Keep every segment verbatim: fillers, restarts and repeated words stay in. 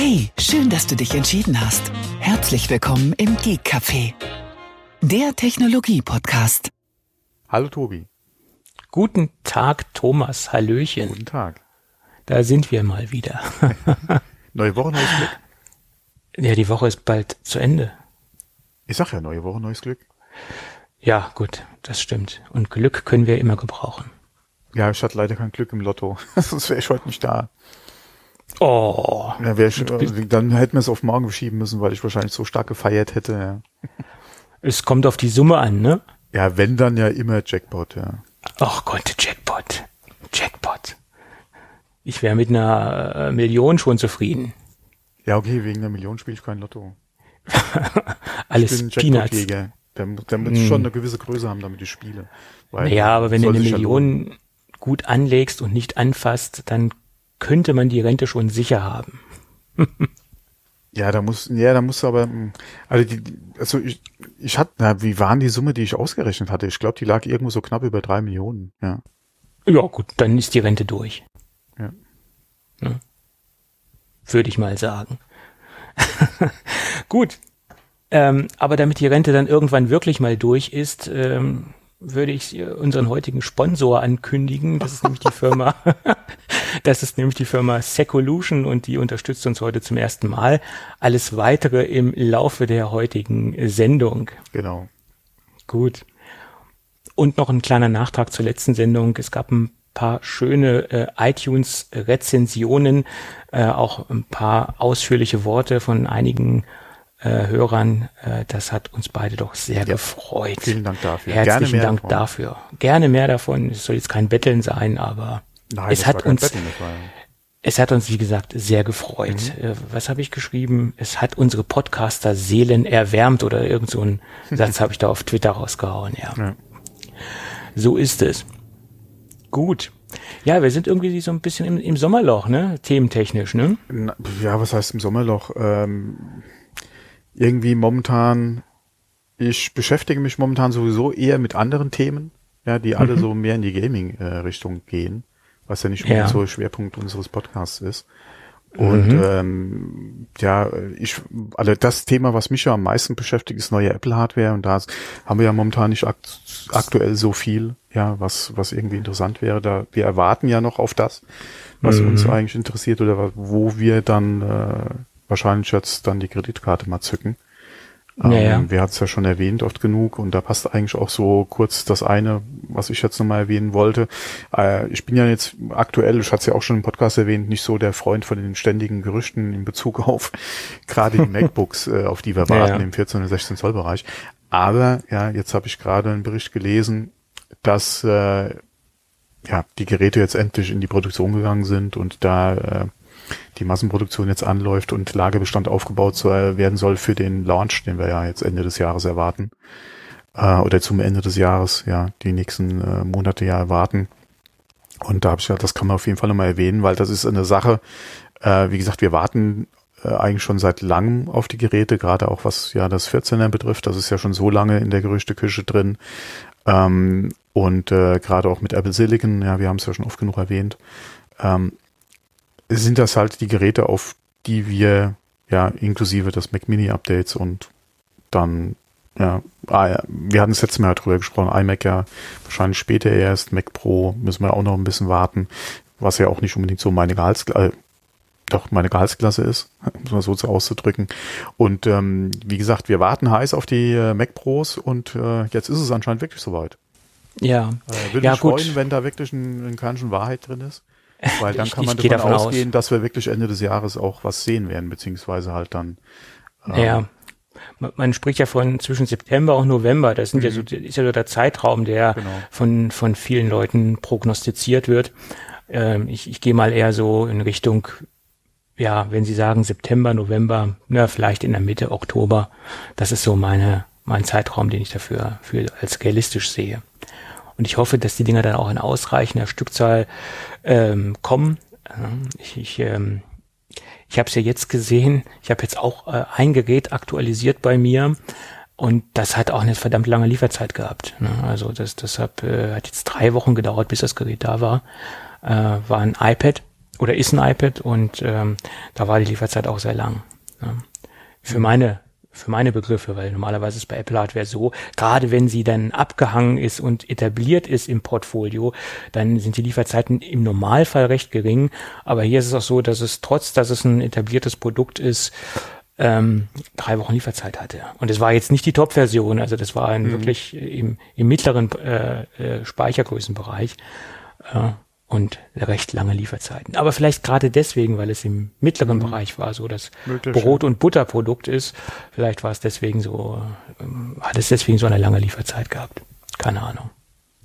Hey, schön, dass du dich entschieden hast. Herzlich willkommen im Geek Café, der Technologie-Podcast. Hallo Tobi. Guten Tag Thomas, hallöchen. Guten Tag. Da sind wir mal wieder. Neue Woche, neues Glück. Ja, die Woche ist bald zu Ende. Ich sag ja, neue Woche, neues Glück. Ja, gut, das stimmt. Und Glück können wir immer gebrauchen. Ja, ich hatte leider kein Glück im Lotto. Sonst wäre ich heute nicht da. Oh. Ja, wär ich, dann hätten wir es auf morgen verschieben müssen, weil ich wahrscheinlich so stark gefeiert hätte. Ja. Es kommt auf die Summe an, ne? Ja, wenn, dann ja immer Jackpot, ja. Ach Gott, Jackpot. Jackpot. Ich wäre mit einer Million schon zufrieden. Ja, okay, wegen einer Million spiele ich kein Lotto. Alles ich bin Peanuts. Der, der muss mm. schon eine gewisse Größe haben, damit ich spiele. Weil ja, aber wenn du eine Million gut anlegst und nicht anfasst, dann könnte man die Rente schon sicher haben. Ja, da muss, ja, da muss aber, also, die, also ich, ich hatte, na, wie waren die Summe, die ich ausgerechnet hatte? Ich glaube, die lag irgendwo so knapp über drei Millionen. Ja, ja gut, dann ist die Rente durch. Ja. Ja. Würde ich mal sagen. Gut. Ähm, aber damit die Rente dann irgendwann wirklich mal durch ist, ähm, würde ich unseren heutigen Sponsor ankündigen. Das ist nämlich die Firma, das ist nämlich die Firma Seculution und die unterstützt uns heute zum ersten Mal. Alles weitere im Laufe der heutigen Sendung. Genau. Gut. Und noch ein kleiner Nachtrag zur letzten Sendung. Es gab ein paar schöne äh, iTunes-Rezensionen, äh, auch ein paar ausführliche Worte von einigen Äh, Hörern, äh, das hat uns beide doch sehr ja, gefreut. Vielen Dank dafür. Herzlichen Gerne Dank davon. dafür. Gerne mehr davon. Es soll jetzt kein Betteln sein, aber Nein, es hat uns, Betteln, war, ja. es hat uns, wie gesagt, sehr gefreut. Mhm. Äh, was habe ich geschrieben? Es hat unsere Podcaster-Seelen erwärmt oder irgend so einen Satz habe ich da auf Twitter rausgehauen. Ja. ja. So ist es. Gut. Ja, wir sind irgendwie so ein bisschen im, im Sommerloch, ne? Thementechnisch, ne? Na, ja, was heißt im Sommerloch? Ähm Irgendwie momentan, ich beschäftige mich momentan sowieso eher mit anderen Themen, ja, die alle mhm. so mehr in die Gaming-Richtung äh, gehen, was ja nicht ja. so Schwerpunkt unseres Podcasts ist. Und mhm. ähm, ja, ich, also das Thema, was mich ja am meisten beschäftigt, ist neue Apple-Hardware und da haben wir ja momentan nicht akt aktuell so viel, ja, was was irgendwie interessant wäre. Da wir erwarten ja noch auf das, was mhm. uns eigentlich interessiert oder wo wir dann äh, wahrscheinlich jetzt dann die Kreditkarte mal zücken. Naja. Ähm, wir hatten es ja schon erwähnt oft genug und da passt eigentlich auch so kurz das eine, was ich jetzt nochmal erwähnen wollte. Äh, ich bin ja jetzt aktuell, ich hatte es ja auch schon im Podcast erwähnt, nicht so der Freund von den ständigen Gerüchten in Bezug auf gerade die MacBooks, äh, auf die wir warten naja. im vierzehn- und sechzehn Zoll Bereich. Aber ja, jetzt habe ich gerade einen Bericht gelesen, dass äh, ja die Geräte jetzt endlich in die Produktion gegangen sind und da äh, die Massenproduktion jetzt anläuft und Lagerbestand aufgebaut werden soll für den Launch, den wir ja jetzt Ende des Jahres erwarten. Äh, oder zum Ende des Jahres, ja, die nächsten äh, Monate ja erwarten. Und da habe ich ja, das kann man auf jeden Fall nochmal erwähnen, weil das ist eine Sache, äh, wie gesagt, wir warten äh, eigentlich schon seit langem auf die Geräte, gerade auch was ja das vierzehner betrifft, das ist ja schon so lange in der Gerüchteküche drin. Ähm, und äh, gerade auch mit Apple Silicon, ja, wir haben es ja schon oft genug erwähnt, ähm, sind das halt die Geräte, auf die wir ja inklusive des Mac Mini Updates und dann ja, wir hatten es letztes Mal drüber gesprochen, iMac ja wahrscheinlich später erst, Mac Pro müssen wir auch noch ein bisschen warten, was ja auch nicht unbedingt so meine Gehaltsklasse, äh, doch meine Gehaltsklasse ist, um es so auszudrücken. Und ähm, wie gesagt, wir warten heiß auf die äh, Mac Pros und äh, jetzt ist es anscheinend wirklich soweit. Ja. Äh, würde ja, mich gut. freuen, wenn da wirklich ein, ein Körnchen Wahrheit drin ist. Weil dann ich, kann man davon ausgehen, aus. dass wir wirklich Ende des Jahres auch was sehen werden, beziehungsweise halt dann. Äh ja, man, man spricht ja von zwischen September und November. Das sind mhm. ja so, ist ja so der Zeitraum, der genau. von von vielen Leuten prognostiziert wird. Ähm, ich ich gehe mal eher so in Richtung, ja, wenn Sie sagen September, November, na vielleicht in der Mitte Oktober. Das ist so meine mein Zeitraum, den ich dafür für als realistisch sehe. Und ich hoffe, dass die Dinger dann auch in ausreichender Stückzahl ähm, kommen. Ich, ich, ähm, ich habe es ja jetzt gesehen. Ich habe jetzt auch äh, ein Gerät aktualisiert bei mir. Und das hat auch eine verdammt lange Lieferzeit gehabt. Ne? Also das, das hat, äh, hat jetzt drei Wochen gedauert, bis das Gerät da war. Äh, war ein iPad oder ist ein iPad, und ähm, da war die Lieferzeit auch sehr lang. Ne? Für meine für meine Begriffe, weil normalerweise ist bei Apple Hardware so, gerade wenn sie dann abgehangen ist und etabliert ist im Portfolio, dann sind die Lieferzeiten im Normalfall recht gering, aber hier ist es auch so, dass es trotz, dass es ein etabliertes Produkt ist, ähm, drei Wochen Lieferzeit hatte. Und es war jetzt nicht die Top-Version, also das war ein mhm. wirklich im, im mittleren äh, äh, Speichergrößenbereich äh, und recht lange Lieferzeiten. Aber vielleicht gerade deswegen, weil es im mittleren mhm. Bereich war, so das Brot- und Butterprodukt ist, vielleicht war es deswegen so, äh, hat es deswegen so eine lange Lieferzeit gehabt. Keine Ahnung.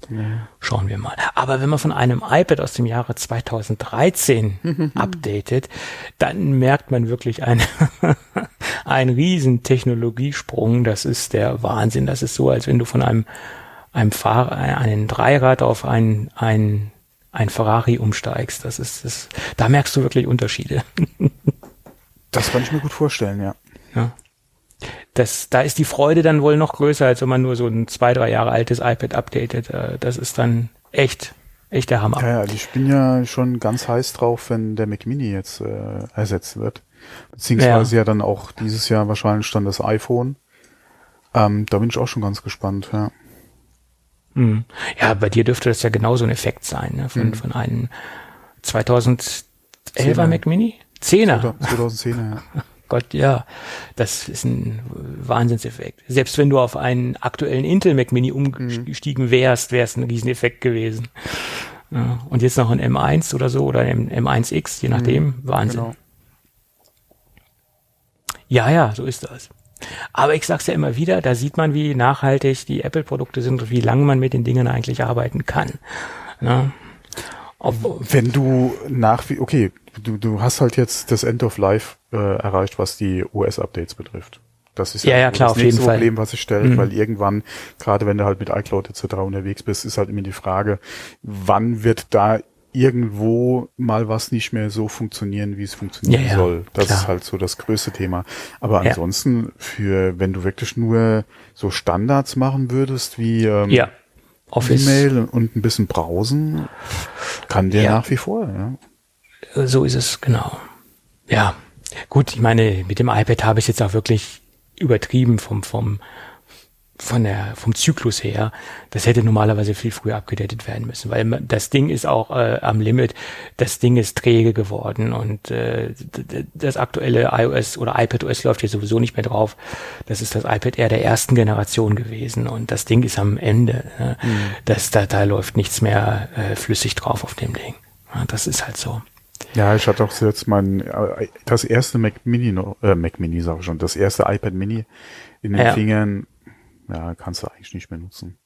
Ja. Schauen wir mal. Aber wenn man von einem iPad aus dem Jahre zweitausenddreizehn updatet, dann merkt man wirklich einen, einen riesen Technologiesprung. Das ist der Wahnsinn. Das ist so, als wenn du von einem, einem Fahrer, einen Dreirad auf einen, einen, einen Ferrari umsteigst. Das ist, das, da merkst du wirklich Unterschiede. Das kann ich mir gut vorstellen, ja. Ja. Das, da ist die Freude dann wohl noch größer, als wenn man nur so ein zwei, drei Jahre altes iPad updatet. Das ist dann echt, echt der Hammer. Ja, ja, ich bin ja schon ganz heiß drauf, wenn der Mac Mini jetzt äh, ersetzt wird. Beziehungsweise ja. ja dann auch dieses Jahr wahrscheinlich dann das iPhone. Ähm, da bin ich auch schon ganz gespannt, ja. Mhm. Ja, bei dir dürfte das ja genauso ein Effekt sein, ne? Von, mhm. von einem zweitausendelfer Mac Mini? Zehner. zweitausendzehner, ja. Gott, ja, das ist ein Wahnsinnseffekt. Selbst wenn du auf einen aktuellen Intel Mac Mini umgestiegen wärst, wäre es ein Rieseneffekt gewesen. Ja, und jetzt noch ein M eins oder so oder ein M eins X, je nachdem. Wahnsinn. Genau. Ja, ja, so ist das. Aber ich sag's ja immer wieder, da sieht man, wie nachhaltig die Apple-Produkte sind und wie lange man mit den Dingen eigentlich arbeiten kann. Ja. Wenn du nach wie, okay, du, du hast halt jetzt das End of Life äh, erreicht, was die O S-Updates betrifft. Das ist ja, ja klar, das nächste Problem, was sich stellt, mhm. weil irgendwann, gerade wenn du halt mit iCloud et cetera unterwegs bist, ist halt immer die Frage, wann wird da irgendwo mal was nicht mehr so funktionieren, wie es funktionieren ja, ja, soll. Das klar. ist halt so das größte Thema. Aber ja. ansonsten, für wenn du wirklich nur so Standards machen würdest, wie ähm, ja. Office. E-Mail und ein bisschen browsen, kann der ja. nach wie vor, ja. So ist es, genau. Ja, gut, ich meine, mit dem iPad habe ich jetzt auch wirklich übertrieben vom, vom, von der, vom Zyklus her. Das hätte normalerweise viel früher abgedatet werden müssen, weil das Ding ist auch äh, am Limit, das Ding ist träge geworden und äh, das aktuelle iOS oder iPadOS läuft hier sowieso nicht mehr drauf. Das ist das iPad Air der ersten Generation gewesen und das Ding ist am Ende. Ne? Mhm. Das, da, da läuft nichts mehr äh, flüssig drauf auf dem Ding. Ja, das ist halt so. Ja, ich hatte auch jetzt mein, das erste Mac Mini, noch, äh, Mac Mini sag ich schon, das erste iPad Mini in den ja. Fingern, ja, kannst du eigentlich nicht mehr nutzen.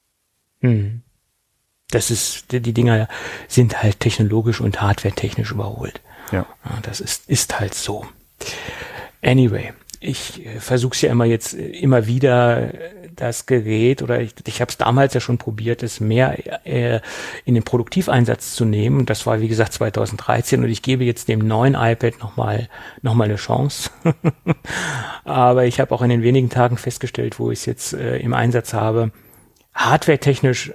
Das ist, die Dinger sind halt technologisch und hardwaretechnisch überholt. Ja. Das ist, ist halt so. Anyway, ich äh, versuch's ja immer jetzt, immer wieder, das Gerät, oder ich, ich habe es damals ja schon probiert, es mehr äh, in den Produktiveinsatz zu nehmen. Das war, wie gesagt, zweitausenddreizehn und ich gebe jetzt dem neuen iPad nochmal noch mal eine Chance. Aber ich habe auch in den wenigen Tagen festgestellt, wo ich es jetzt äh, im Einsatz habe, hardwaretechnisch äh,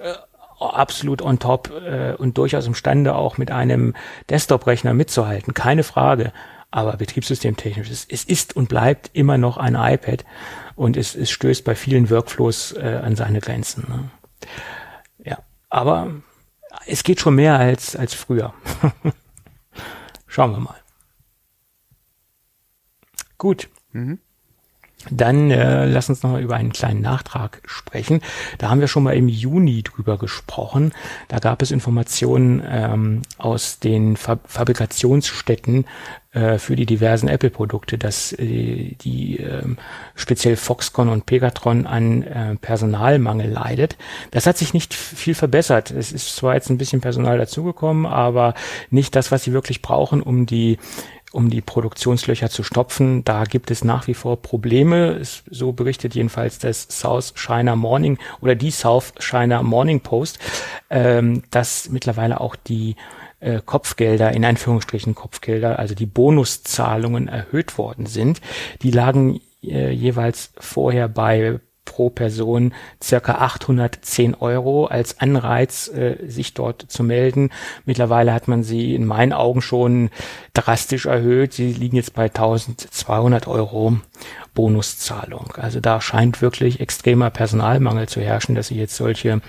absolut on top äh, und durchaus imstande, auch mit einem Desktop-Rechner mitzuhalten, keine Frage. Aber betriebssystemtechnisch, es, es ist und bleibt immer noch ein iPad und es, es stößt bei vielen Workflows äh, an seine Grenzen. Ne? Ja, aber es geht schon mehr als, als früher. Schauen wir mal. Gut. Mhm. Dann äh, lass uns nochmal über einen kleinen Nachtrag sprechen. Da haben wir schon mal im Juni drüber gesprochen. Da gab es Informationen ähm, aus den Fa- Fabrikationsstätten äh, für die diversen Apple-Produkte, dass äh, die äh, speziell Foxconn und Pegatron an äh, Personalmangel leidet. Das hat sich nicht viel verbessert. Es ist zwar jetzt ein bisschen Personal dazugekommen, aber nicht das, was sie wirklich brauchen, um die um die Produktionslöcher zu stopfen. Da gibt es nach wie vor Probleme. So berichtet jedenfalls das South China Morning oder die South China Morning Post, ähm, dass mittlerweile auch die äh, Kopfgelder, in Anführungsstrichen Kopfgelder, also die Bonuszahlungen erhöht worden sind. Die lagen äh, jeweils vorher bei pro Person circa achthundertzehn Euro als Anreiz, äh, sich dort zu melden. Mittlerweile hat man sie in meinen Augen schon drastisch erhöht. Sie liegen jetzt bei eintausendzweihundert Euro Bonuszahlung. Also da scheint wirklich extremer Personalmangel zu herrschen, dass sie jetzt solche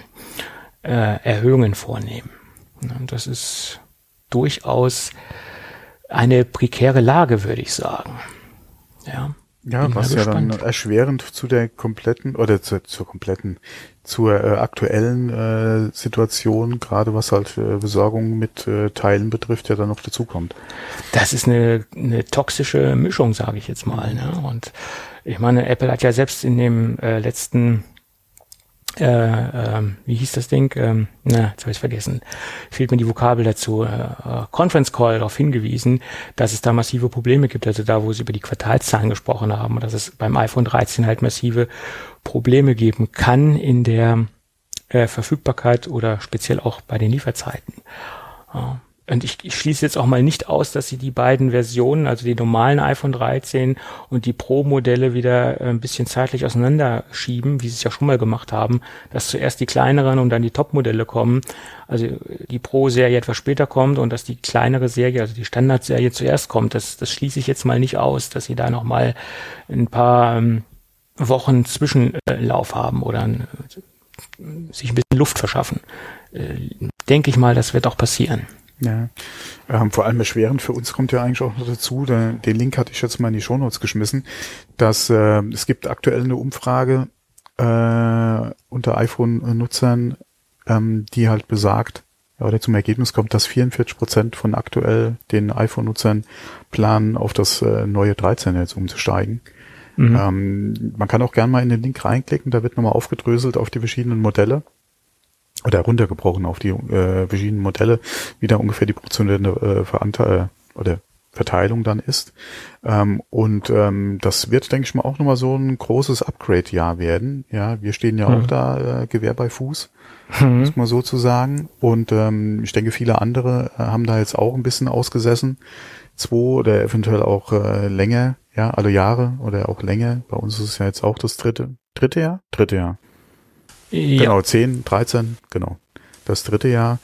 äh, Erhöhungen vornehmen. Das ist durchaus eine prekäre Lage, würde ich sagen. Ja. Ja, was ja dann erschwerend zu der kompletten, oder zu, zur kompletten, zur äh, aktuellen äh, Situation, gerade was halt äh, Besorgung mit äh, Teilen betrifft, ja dann noch dazukommt. Das ist eine, eine toxische Mischung, sage ich jetzt mal. Ne? Und ich meine, Apple hat ja selbst in dem äh, letzten, äh, äh, wie hieß das Ding? Ähm, na, jetzt habe ich vergessen. Fehlt mir die Vokabel dazu. Äh, Conference Call darauf hingewiesen, dass es da massive Probleme gibt. Also da, wo sie über die Quartalszahlen gesprochen haben, dass es beim iPhone dreizehn halt massive Probleme geben kann in der äh, Verfügbarkeit oder speziell auch bei den Lieferzeiten. Ja. Und ich, ich schließe jetzt auch mal nicht aus, dass sie die beiden Versionen, also die normalen iPhone dreizehn und die Pro-Modelle wieder ein bisschen zeitlich auseinanderschieben, wie sie es ja schon mal gemacht haben, dass zuerst die kleineren und dann die Top-Modelle kommen, also die Pro-Serie etwas später kommt und dass die kleinere Serie, also die Standard-Serie zuerst kommt. Das, das schließe ich jetzt mal nicht aus, dass sie da nochmal ein paar ähm, Wochen Zwischenlauf haben oder ein, sich ein bisschen Luft verschaffen. Äh, denke ich mal, das wird auch passieren. Ja, ähm, vor allem erschwerend für uns kommt ja eigentlich auch noch dazu, da, den Link hatte ich jetzt mal in die Shownotes geschmissen, dass äh, es gibt aktuell eine Umfrage äh, unter iPhone-Nutzern, ähm, die halt besagt, oder zum Ergebnis kommt, dass vierundvierzig Prozent von aktuell den iPhone-Nutzern planen, auf das äh, neue dreizehn jetzt umzusteigen. Mhm. Ähm, man kann auch gerne mal in den Link reinklicken, da wird nochmal aufgedröselt auf die verschiedenen Modelle. Oder runtergebrochen auf die äh, verschiedenen Modelle, wie da ungefähr die prozentuelle äh, oder Verteilung dann ist. Ähm, und ähm, das wird, denke ich mal, auch nochmal so ein großes Upgrade-Jahr werden. Ja, wir stehen ja mhm. auch da äh, Gewehr bei Fuß, mhm. muss man sozusagen. Und ähm, ich denke, viele andere äh, haben da jetzt auch ein bisschen ausgesessen. Zwei oder eventuell auch äh, länger, ja, alle Jahre oder auch länger. Bei uns ist es ja jetzt auch das dritte, dritte Jahr? Dritte Jahr. Genau, ja. zehn, dreizehn, genau. Das dritte Jahr.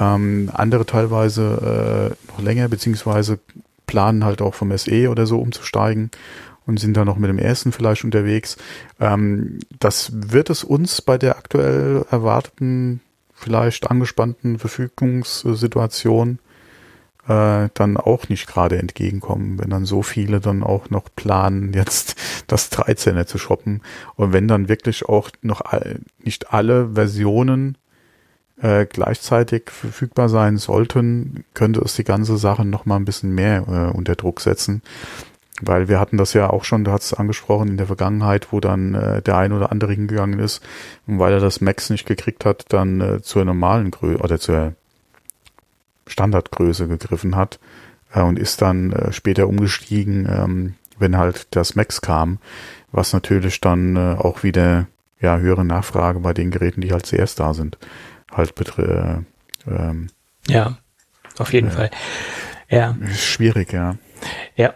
Ähm, andere teilweise äh, noch länger, beziehungsweise planen halt auch vom S E oder so umzusteigen und sind dann noch mit dem ersten vielleicht unterwegs. Ähm, das wird es uns bei der aktuell erwarteten, vielleicht angespannten Verfügungssituation äh, dann auch nicht gerade entgegenkommen, wenn dann so viele dann auch noch planen, jetzt das dreizehner zu shoppen. Und wenn dann wirklich auch noch all, nicht alle Versionen äh, gleichzeitig verfügbar sein sollten, könnte es die ganze Sache noch mal ein bisschen mehr äh, unter Druck setzen. Weil wir hatten das ja auch schon, du hast es angesprochen, in der Vergangenheit, wo dann äh, der ein oder andere hingegangen ist, und weil er das Max nicht gekriegt hat, dann äh, zur normalen Größe oder zur Standardgröße gegriffen hat äh, und ist dann äh, später umgestiegen, ähm, wenn halt das Max kam, was natürlich dann äh, auch wieder ja höhere Nachfrage bei den Geräten, die halt zuerst da sind, halt betrifft. Ähm, ja, auf jeden äh, Fall. Ja. Schwierig, ja. Ja.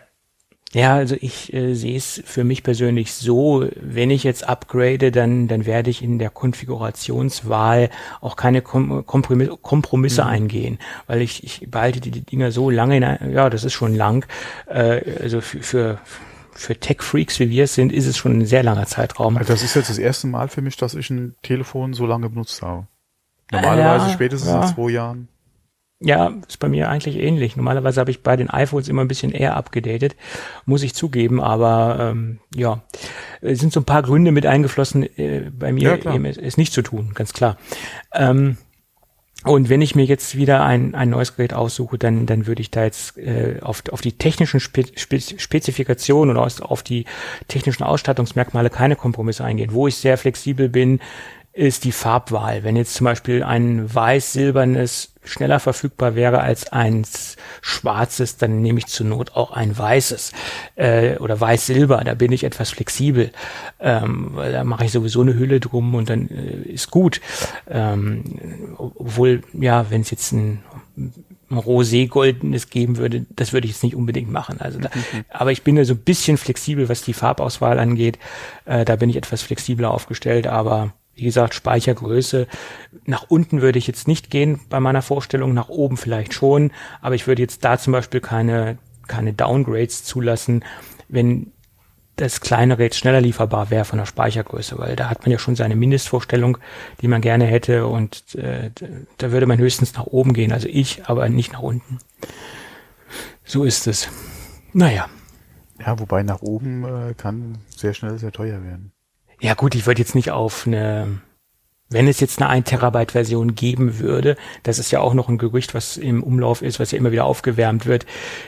Ja, also ich äh, sehe es für mich persönlich so, wenn ich jetzt upgrade, dann dann werde ich in der Konfigurationswahl auch keine Kom Kompromis Kompromisse mhm. eingehen, weil ich, ich behalte die, die Dinger so lange, in ein, ja, das ist schon lang, äh, also für, für für Tech-Freaks, wie wir es sind, ist es schon ein sehr langer Zeitraum. Also das ist jetzt das erste Mal für mich, dass ich ein Telefon so lange benutzt habe. Normalerweise ja, spätestens ja. in zwei Jahren. Ja, ist bei mir eigentlich ähnlich. Normalerweise habe ich bei den iPhones immer ein bisschen eher abgedatet, muss ich zugeben, aber ähm, ja, es sind so ein paar Gründe mit eingeflossen, äh, bei mir ja, eben ist, ist nicht zu tun, ganz klar. Ähm, und wenn ich mir jetzt wieder ein ein neues Gerät aussuche, dann dann würde ich da jetzt äh, auf auf die technischen Spe Spe Spezifikationen oder auf die technischen Ausstattungsmerkmale keine Kompromisse eingehen, wo ich sehr flexibel bin, ist die Farbwahl. Wenn jetzt zum Beispiel ein weiß-silbernes schneller verfügbar wäre als ein schwarzes, dann nehme ich zur Not auch ein weißes äh, oder weiß-silber. Da bin ich etwas flexibel, ähm, weil da mache ich sowieso eine Hülle drum und dann äh, ist gut. Ähm, obwohl, ja, wenn es jetzt ein Rosé-Goldenes geben würde, das würde ich jetzt nicht unbedingt machen. Also, da, mhm. aber ich bin ja so ein bisschen flexibel, was die Farbauswahl angeht. Äh, da bin ich etwas flexibler aufgestellt, aber wie gesagt, Speichergröße. Nach unten würde ich jetzt nicht gehen bei meiner Vorstellung, nach oben vielleicht schon, aber ich würde jetzt da zum Beispiel keine, keine Downgrades zulassen, wenn das kleinere jetzt schneller lieferbar wäre von der Speichergröße, weil da hat man ja schon seine Mindestvorstellung, die man gerne hätte, und äh, da würde man höchstens nach oben gehen, also ich, aber nicht nach unten. So ist es. Naja. Ja, wobei nach oben äh, kann sehr schnell sehr teuer werden. Ja gut, ich würde jetzt nicht auf eine, wenn es jetzt eine ein Terabyte Version geben würde, das ist ja auch noch ein Gerücht, was im Umlauf ist, was ja immer wieder aufgewärmt wird,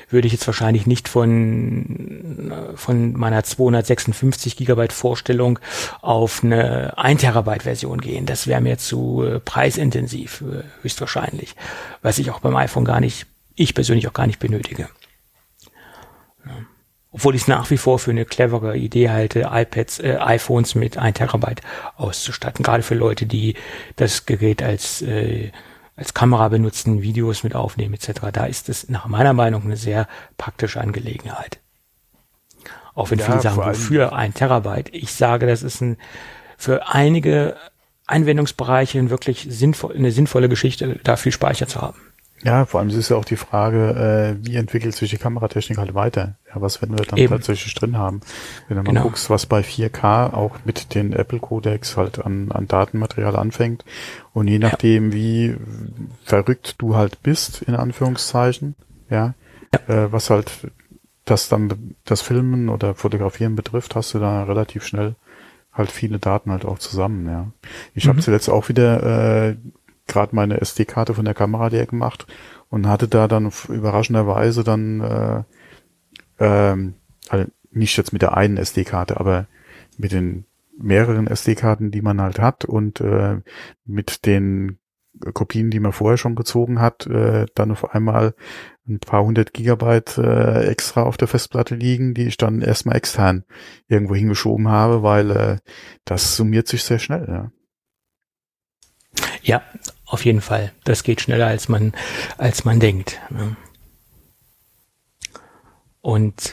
würde ich jetzt wahrscheinlich nicht von von meiner zweihundertsechsundfünfzig Gigabyte Vorstellung auf eine ein Terabyte Version gehen. Das wäre mir zu äh, preisintensiv, äh, höchstwahrscheinlich, was ich auch beim iPhone gar nicht, ich persönlich auch gar nicht benötige. Ja. Obwohl ich es nach wie vor für eine clevere Idee halte, iPads, äh, iPhones mit ein Terabyte auszustatten. Gerade für Leute, die das Gerät als äh, als Kamera benutzen, Videos mit aufnehmen et cetera. Da ist es nach meiner Meinung eine sehr praktische Angelegenheit. Auch wenn ja, viele sagen, wofür ein Terabyte? Ich sage, das ist ein für einige Anwendungsbereiche wirklich sinnvoll, eine sinnvolle Geschichte, da viel Speicher zu haben. Ja, vor allem ist es ja auch die Frage, äh, wie entwickelt sich die Kameratechnik halt weiter? Ja, was werden wir dann Eben. tatsächlich drin haben? Wenn du mal genau. guckst, was bei vier K auch mit den Apple-Codecs halt an, an Datenmaterial anfängt. Und je nachdem, ja. wie verrückt du halt bist, in Anführungszeichen, ja, ja. Äh, was halt das dann, das Filmen oder Fotografieren betrifft, hast du da relativ schnell halt viele Daten halt auch zusammen, ja. Ich mhm. habe zuletzt auch wieder, äh, gerade meine S D-Karte von der Kamera leer gemacht und hatte da dann überraschenderweise dann äh, ähm, also nicht jetzt mit der einen S D-Karte, aber mit den mehreren S D-Karten, die man halt hat, und äh, mit den Kopien, die man vorher schon gezogen hat, äh, dann auf einmal ein paar hundert Gigabyte äh, extra auf der Festplatte liegen, die ich dann erstmal extern irgendwo hingeschoben habe, weil äh, das summiert sich sehr schnell, ja. Ja, auf jeden Fall. Das geht schneller, als man, als man denkt. Und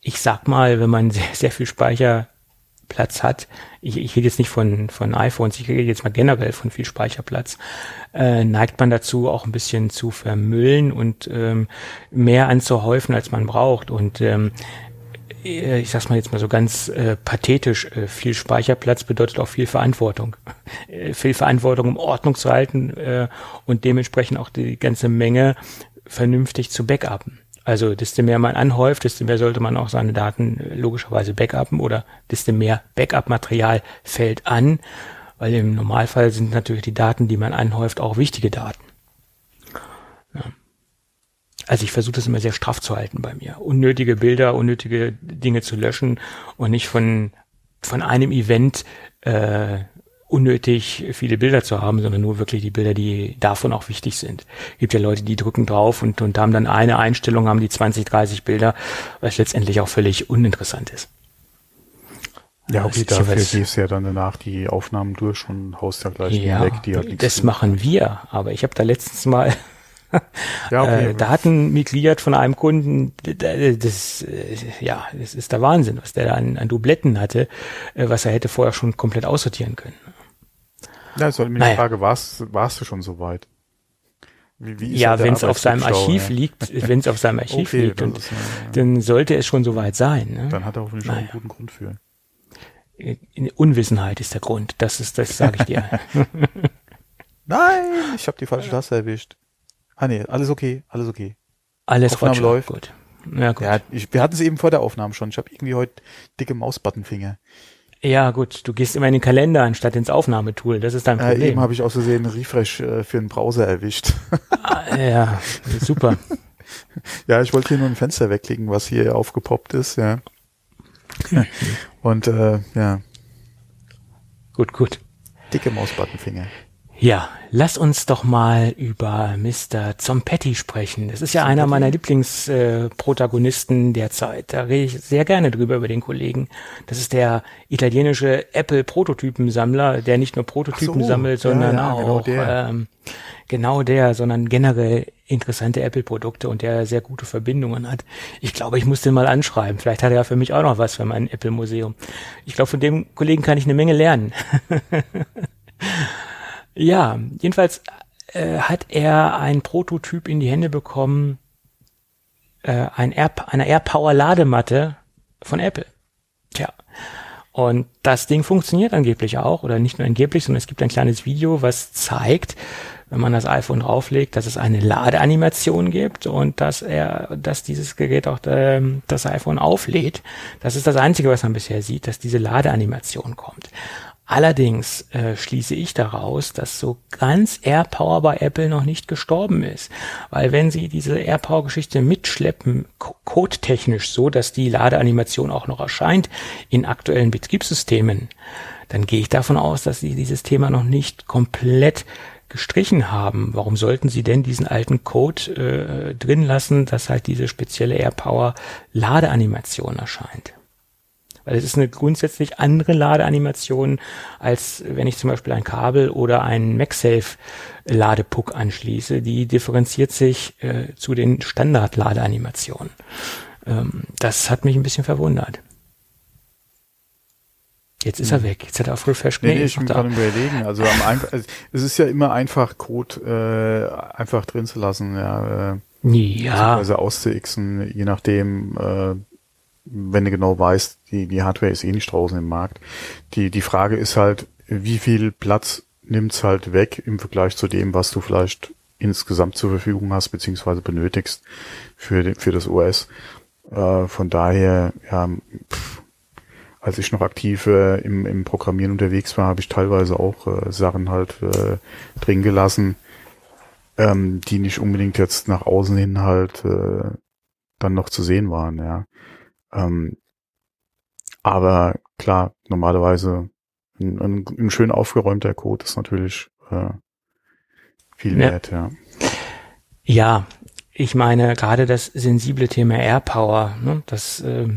ich sag mal, wenn man sehr, sehr viel Speicherplatz hat, ich, ich rede jetzt nicht von, von iPhones, ich rede jetzt mal generell von viel Speicherplatz, äh, neigt man dazu, auch ein bisschen zu vermüllen und ähm, mehr anzuhäufen, als man braucht. Und ähm, ich sag's mal jetzt mal so ganz äh, pathetisch, äh, viel Speicherplatz bedeutet auch viel Verantwortung. Äh, viel Verantwortung, um Ordnung zu halten äh, und dementsprechend auch die ganze Menge vernünftig zu backuppen. Also desto mehr man anhäuft, desto mehr sollte man auch seine Daten äh, logischerweise backuppen, oder desto mehr Backup-Material fällt an, weil im Normalfall sind natürlich die Daten, die man anhäuft, auch wichtige Daten. Ja. Also ich versuche das immer sehr straff zu halten bei mir. Unnötige Bilder, unnötige Dinge zu löschen und nicht von von einem Event äh, unnötig viele Bilder zu haben, sondern nur wirklich die Bilder, die davon auch wichtig sind. Es gibt ja Leute, die drücken drauf und, und haben dann eine Einstellung, haben die zwanzig, dreißig Bilder, was letztendlich auch völlig uninteressant ist. Ja, okay, dafür gehst du ja dann danach die Aufnahmen durch und haust ja gleich ja, weg. Die halt das machen wir, aber ich habe da letztens mal... Ja, okay. äh, Daten migriert von einem Kunden, das, ja, das ist der Wahnsinn, was der da an, an Dubletten hatte, was er hätte vorher schon komplett aussortieren können. Ja, es war mir naja. die Frage, warst, warst du schon so weit? Wie, wie ist ja, wenn es auf seinem Archiv ja. liegt, wenn es auf seinem Archiv okay, liegt, und, ist, ja, ja. dann sollte es schon so weit sein. Ne? Dann hat er hoffentlich naja. schon einen guten Grund für. Unwissenheit ist der Grund, das ist, das sage ich dir. Nein, ich habe die falsche Taste erwischt. Ah nee, alles okay, alles okay. Alles Aufnahme läuft. Gut. Ja, gut. Ja, ich, wir hatten es eben vor der Aufnahme schon. Ich habe irgendwie heute dicke Mausbuttonfinger. Ja gut, du gehst immer in den Kalender anstatt ins Aufnahmetool. Das ist dein Problem. Äh, eben habe ich aus Versehen einen Refresh äh, für einen Browser erwischt. Ah, ja, super. Ja, ich wollte hier nur ein Fenster wegklicken, was hier aufgepoppt ist. Ja. Und äh, ja. Gut, gut. Dicke Mausbuttonfinger. Ja, lass uns doch mal über Mister Zompetti sprechen. Das ist ja Zompetti. einer meiner Lieblingsprotagonisten äh, derzeit. Da rede ich sehr gerne drüber, über den Kollegen. Das ist der italienische Apple-Prototypensammler, der nicht nur Prototypen so, sammelt, sondern ja, ja, auch genau der. Ähm, genau der, sondern generell interessante Apple-Produkte und der sehr gute Verbindungen hat. Ich glaube, ich muss den mal anschreiben. Vielleicht hat er ja für mich auch noch was für mein Apple-Museum. Ich glaube, von dem Kollegen kann ich eine Menge lernen. Ja, jedenfalls äh, hat er einen Prototyp in die Hände bekommen, äh, ein Air, einer AirPower-Ladematte von Apple. Tja, und das Ding funktioniert angeblich auch, oder nicht nur angeblich, sondern es gibt ein kleines Video, was zeigt, wenn man das iPhone drauflegt, dass es eine Ladeanimation gibt und dass er, dass dieses Gerät auch äh, das iPhone auflädt. Das ist das Einzige, was man bisher sieht, dass diese Ladeanimation kommt. Allerdings äh, schließe ich daraus, dass so ganz AirPower bei Apple noch nicht gestorben ist. Weil wenn sie diese AirPower-Geschichte mitschleppen, co- codetechnisch so, dass die Ladeanimation auch noch erscheint in aktuellen Betriebssystemen, dann gehe ich davon aus, dass sie dieses Thema noch nicht komplett gestrichen haben. Warum sollten sie denn diesen alten Code äh, drin lassen, dass halt diese spezielle AirPower-Ladeanimation erscheint? Weil es ist eine grundsätzlich andere Ladeanimation, als wenn ich zum Beispiel ein Kabel oder einen MagSafe-Ladepuck anschließe. Die differenziert sich äh, zu den Standard-Ladeanimationen. Ähm, das hat mich ein bisschen verwundert. Jetzt ist er weg. Jetzt hat er auf Refresh nee, nee, ich bin gerade überlegen. Also, am einfach, also es ist ja immer einfach, Code äh, einfach drin zu lassen. Ja. Äh, ja. Also auszuixen, je nachdem... Äh, wenn du genau weißt, die, die Hardware ist eh nicht draußen im Markt. Die, die Frage ist halt, wie viel Platz nimmt's halt weg im Vergleich zu dem, was du vielleicht insgesamt zur Verfügung hast, beziehungsweise benötigst für, für das O S. Äh, von daher, ja, pff, als ich noch aktiv äh, im, im Programmieren unterwegs war, habe ich teilweise auch äh, Sachen halt äh, drin gelassen, ähm, die nicht unbedingt jetzt nach außen hin halt äh, dann noch zu sehen waren, ja. Ähm, aber klar, normalerweise ein, ein, ein schön aufgeräumter Code ist natürlich äh, viel wert, ja. Ja, ja, ich meine, gerade das sensible Thema AirPower, ne, das, äh,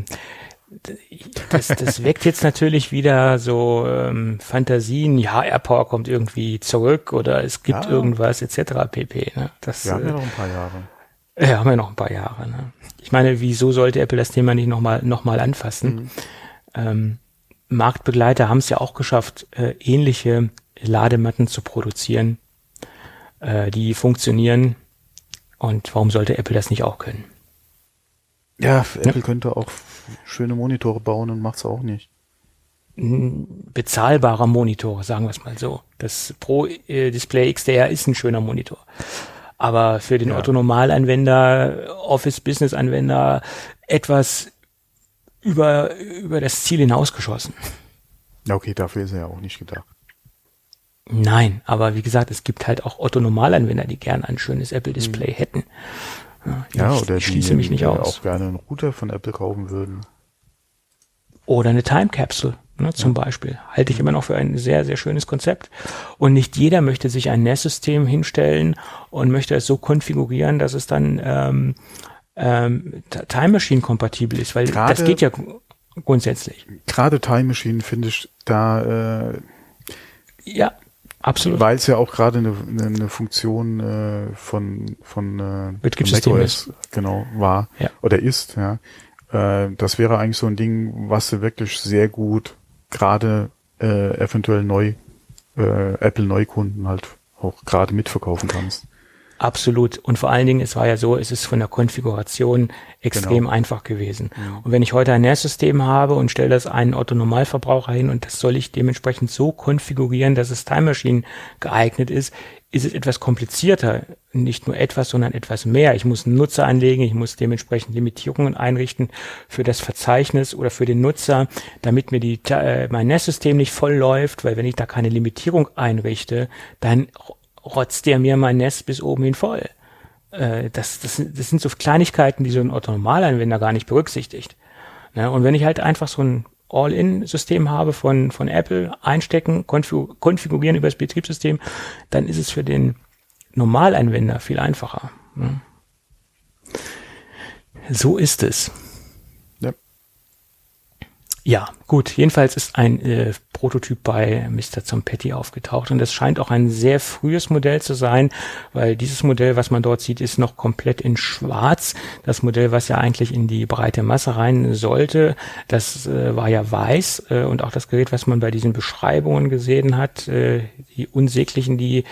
das, das weckt jetzt natürlich wieder so ähm, Fantasien, ja, AirPower kommt irgendwie zurück oder es gibt ja irgendwas et cetera pp. Ne? Das, wir haben ja noch ein paar Jahre. Ja, haben wir noch ein paar Jahre. Ne? Ich meine, wieso sollte Apple das Thema nicht nochmal noch mal anfassen? Mhm. Ähm, Marktbegleiter haben es ja auch geschafft, äh, ähnliche Ladematten zu produzieren, äh, die funktionieren. Und warum sollte Apple das nicht auch können? Ja, Apple ja. könnte auch schöne Monitore bauen und macht's auch nicht. Bezahlbare Monitore, sagen wir es mal so. Das Pro äh, Display X D R ist ein schöner Monitor. Aber für den ja. Otto-Normal-Anwender, Office-Business-Anwender etwas über über das Ziel hinausgeschossen. Ja, okay, dafür ist er ja auch nicht gedacht. Nein, aber wie gesagt, es gibt halt auch Otto-Normal-Anwender, die gern ein schönes Apple-Display mhm. hätten. Ja, ich ja, oder ich schließe die, mich nicht die aus. Auch gerne einen Router von Apple kaufen würden. Oder eine Time Capsule. Ne, zum ja. Beispiel. Halte ich immer noch für ein sehr, sehr schönes Konzept. Und nicht jeder möchte sich ein N A S-System hinstellen und möchte es so konfigurieren, dass es dann ähm, ähm, Time Machine-kompatibel ist, weil grade, das geht ja grundsätzlich. Gerade Time Machine finde ich da äh, ja, absolut. Weil es ja auch gerade eine, eine Funktion äh, von, von, äh, von macOS genau, war ja. oder ist. Ja. Äh, das wäre eigentlich so ein Ding, was du wirklich sehr gut gerade äh, eventuell neu äh, Apple Neukunden halt auch gerade mitverkaufen kannst. Absolut. Und vor allen Dingen, es war ja so, es ist von der Konfiguration extrem genau. einfach gewesen. Ja. Und wenn ich heute ein N A S-System habe und stelle das einen Otto-Normalverbraucher hin und das soll ich dementsprechend so konfigurieren, dass es Time Machine geeignet ist, ist es etwas komplizierter. Nicht nur etwas, sondern etwas mehr. Ich muss einen Nutzer anlegen, ich muss dementsprechend Limitierungen einrichten für das Verzeichnis oder für den Nutzer, damit mir die, äh, mein N A S-System nicht voll läuft, weil wenn ich da keine Limitierung einrichte, dann rotzt der mir mein N A S bis oben hin voll. Äh, das, das, das sind so Kleinigkeiten, die so ein Otto-Normalanwender gar nicht berücksichtigt. Ne? Und wenn ich halt einfach so ein All-in-System habe von von Apple, einstecken, konfigur- konfigurieren über das Betriebssystem, dann ist es für den Normalanwender viel einfacher. Ne? So ist es. Ja. Ja, gut. Jedenfalls ist ein äh, Prototyp bei Mister Zompetti aufgetaucht und es scheint auch ein sehr frühes Modell zu sein, weil dieses Modell, was man dort sieht, ist noch komplett in schwarz. Das Modell, was ja eigentlich in die breite Masse rein sollte, das äh, war ja weiß äh, und auch das Gerät, was man bei diesen Beschreibungen gesehen hat, äh, die unsäglichen, die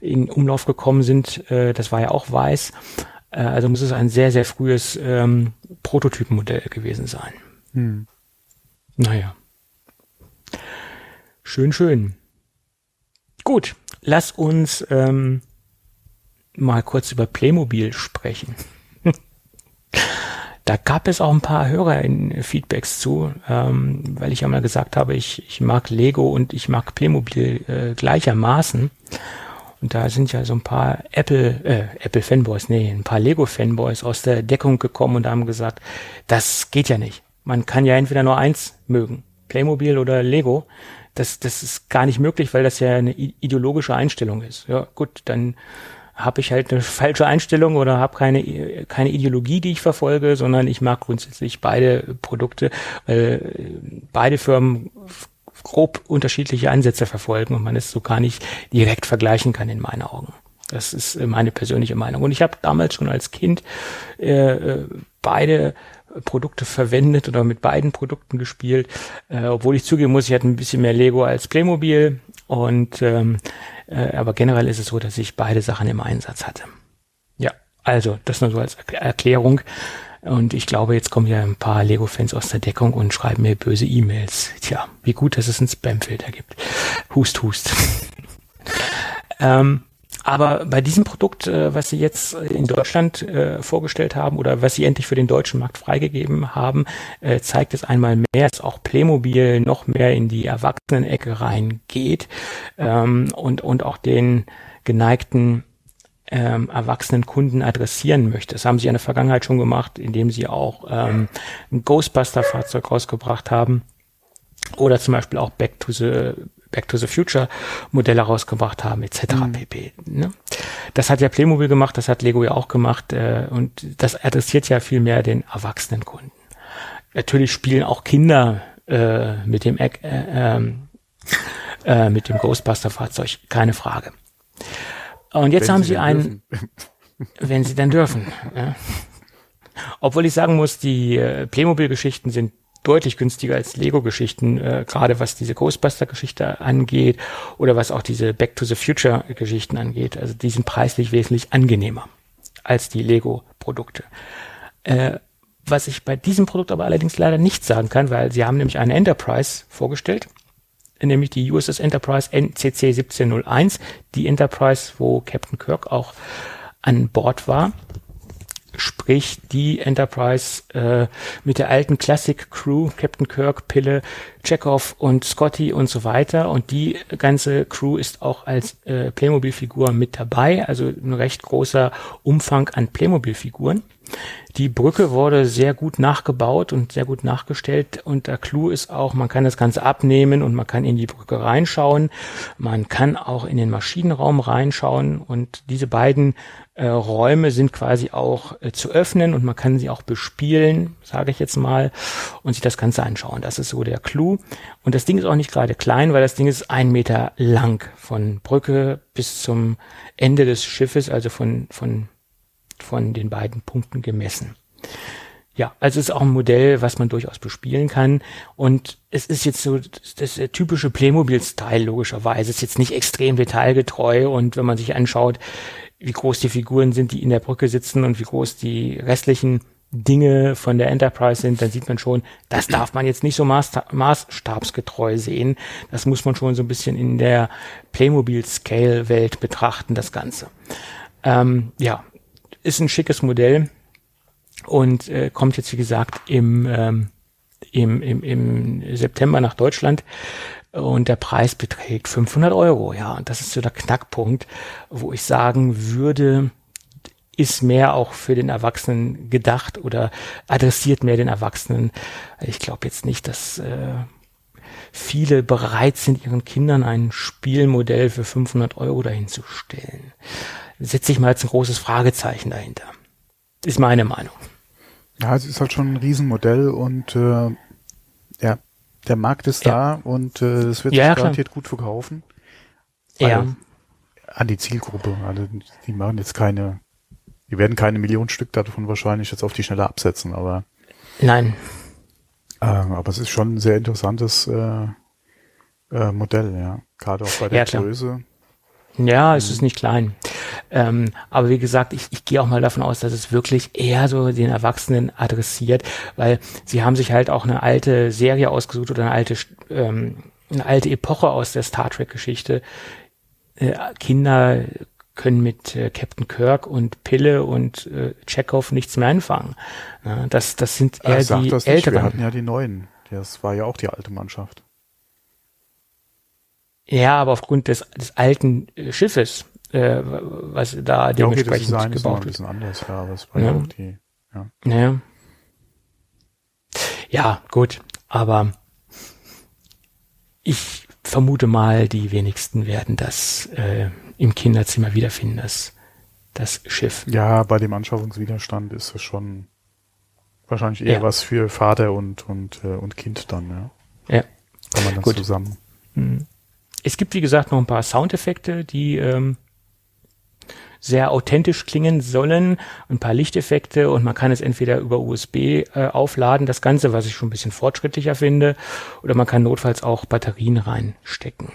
in Umlauf gekommen sind, äh, das war ja auch weiß. Äh, also muss es ein sehr, sehr frühes ähm, Prototypenmodell gewesen sein. Hm. Naja. Schön, schön. Gut, lass uns ähm, mal kurz über Playmobil sprechen. Da gab es auch ein paar Hörer-Feedbacks zu, ähm, weil ich ja mal gesagt habe, ich, ich mag Lego und ich mag Playmobil äh, gleichermaßen. Und da sind ja so ein paar Apple, äh, Apple Fanboys, nee, ein paar Lego Fanboys aus der Deckung gekommen und haben gesagt, das geht ja nicht. Man kann ja entweder nur eins mögen, Playmobil oder Lego. Das, das ist gar nicht möglich, weil das ja eine ideologische Einstellung ist. Ja, gut, dann habe ich halt eine falsche Einstellung oder habe keine, keine Ideologie, die ich verfolge, sondern ich mag grundsätzlich beide Produkte, weil beide Firmen grob unterschiedliche Ansätze verfolgen und man es so gar nicht direkt vergleichen kann in meinen Augen. Das ist meine persönliche Meinung. Und ich habe damals schon als Kind äh, beide Produkte verwendet oder mit beiden Produkten gespielt, äh, obwohl ich zugeben muss, ich hatte ein bisschen mehr Lego als Playmobil und ähm, äh, aber generell ist es so, dass ich beide Sachen im Einsatz hatte. Ja, also das nur so als Erklärung und ich glaube, jetzt kommen ja ein paar Lego-Fans aus der Deckung und schreiben mir böse E-Mails. Tja, wie gut, dass es einen Spamfilter gibt. Hust, hust. ähm, Aber bei diesem Produkt, was sie jetzt in Deutschland vorgestellt haben oder was sie endlich für den deutschen Markt freigegeben haben, zeigt es einmal mehr, dass auch Playmobil noch mehr in die Erwachsenenecke reingeht und und auch den geneigten ähm, erwachsenen Kunden adressieren möchte. Das haben sie in der Vergangenheit schon gemacht, indem sie auch ähm, ein Ghostbuster-Fahrzeug rausgebracht haben oder zum Beispiel auch Back to the Back to the Future Modelle rausgebracht haben, et cetera Mhm. pp. Ne? Das hat ja Playmobil gemacht, das hat Lego ja auch gemacht äh, und das adressiert ja viel mehr den erwachsenen Kunden. Natürlich spielen auch Kinder äh, mit dem äh, äh, äh, mit dem Ghostbuster-Fahrzeug, keine Frage. Und jetzt wenn haben sie, sie einen, dürfen. Wenn sie dann dürfen. Ja. Obwohl ich sagen muss, die äh, Playmobil-Geschichten sind deutlich günstiger als Lego-Geschichten, äh, gerade was diese Ghostbuster-Geschichte angeht oder was auch diese Back-to-the-Future-Geschichten angeht. Also die sind preislich wesentlich angenehmer als die Lego-Produkte. Äh, was ich bei diesem Produkt aber allerdings leider nicht sagen kann, weil sie haben nämlich eine Enterprise vorgestellt, nämlich die U S S Enterprise N C C siebzehn null eins, die Enterprise, wo Captain Kirk auch an Bord war. Sprich, die Enterprise äh, mit der alten Classic-Crew, Captain Kirk, Pille, Chekhov und Scotty und so weiter. Und die ganze Crew ist auch als äh, Playmobil-Figur mit dabei, also ein recht großer Umfang an Playmobil-Figuren. Die Brücke wurde sehr gut nachgebaut und sehr gut nachgestellt und der Clou ist auch, man kann das Ganze abnehmen und man kann in die Brücke reinschauen, man kann auch in den Maschinenraum reinschauen und diese beiden äh, Räume sind quasi auch äh, zu öffnen und man kann sie auch bespielen, sage ich jetzt mal, und sich das Ganze anschauen. Das ist so der Clou und das Ding ist auch nicht gerade klein, weil das Ding ist ein Meter lang, von Brücke bis zum Ende des Schiffes, also von von von den beiden Punkten gemessen. Ja, also es ist auch ein Modell, was man durchaus bespielen kann und es ist jetzt so das, das typische Playmobil-Style logischerweise. Es ist jetzt nicht extrem detailgetreu und wenn man sich anschaut, wie groß die Figuren sind, die in der Brücke sitzen und wie groß die restlichen Dinge von der Enterprise sind, dann sieht man schon, das darf man jetzt nicht so maßta- maßstabsgetreu sehen. Das muss man schon so ein bisschen in der Playmobil-Scale-Welt betrachten, das Ganze. Ähm, ja, ist ein schickes Modell und äh, kommt jetzt, wie gesagt, im, ähm, im, im, im September nach Deutschland und der Preis beträgt fünfhundert Euro. Ja, und das ist so der Knackpunkt, wo ich sagen würde, ist mehr auch für den Erwachsenen gedacht oder adressiert mehr den Erwachsenen. Ich glaube jetzt nicht, dass äh, viele bereit sind, ihren Kindern ein Spielmodell für fünfhundert Euro dahin zu stellen. Setze ich mal jetzt ein großes Fragezeichen dahinter. Ist meine Meinung. Ja, es ist halt schon ein Riesenmodell und äh, ja, Der Markt ist ja. da und äh, das wird ja, sich garantiert klar. gut verkaufen. Ja. Also, an die Zielgruppe. Also die machen jetzt keine, die werden keine Millionen Stück davon wahrscheinlich jetzt auf die Schnelle absetzen, aber. Nein. Äh, aber es ist schon ein sehr interessantes äh, äh, Modell, ja. Gerade auch bei der ja, Größe. Ja, es ist nicht klein. Ähm, aber wie gesagt, ich, ich gehe auch mal davon aus, dass es wirklich eher so den Erwachsenen adressiert, weil sie haben sich halt auch eine alte Serie ausgesucht oder eine alte ähm, eine alte Epoche aus der Star Trek-Geschichte. Äh, Kinder können mit äh, Captain Kirk und Pille und äh, Chekhov nichts mehr anfangen. Ja, das, das sind eher die das Älteren. Wir hatten ja die Neuen. Das war ja auch die alte Mannschaft. Ja, aber aufgrund des, des alten äh, Schiffes, äh, was da ja, dementsprechend okay, gebaut ist. Noch ein bisschen anders, ja, aber es war ja. ja auch die, ja. Ja. Ja, gut, aber ich vermute mal, die wenigsten werden das äh, im Kinderzimmer wiederfinden, das, das Schiff. Ja, bei dem Anschaffungswiderstand ist es schon wahrscheinlich eher ja. was für Vater und, und, und Kind dann, ja. Ja. Kann man das gut. zusammen. Mhm. Es gibt, wie gesagt, noch ein paar Soundeffekte, die ähm, sehr authentisch klingen sollen, ein paar Lichteffekte und man kann es entweder über U S B äh, aufladen, das Ganze, was ich schon ein bisschen fortschrittlicher finde, oder man kann notfalls auch Batterien reinstecken.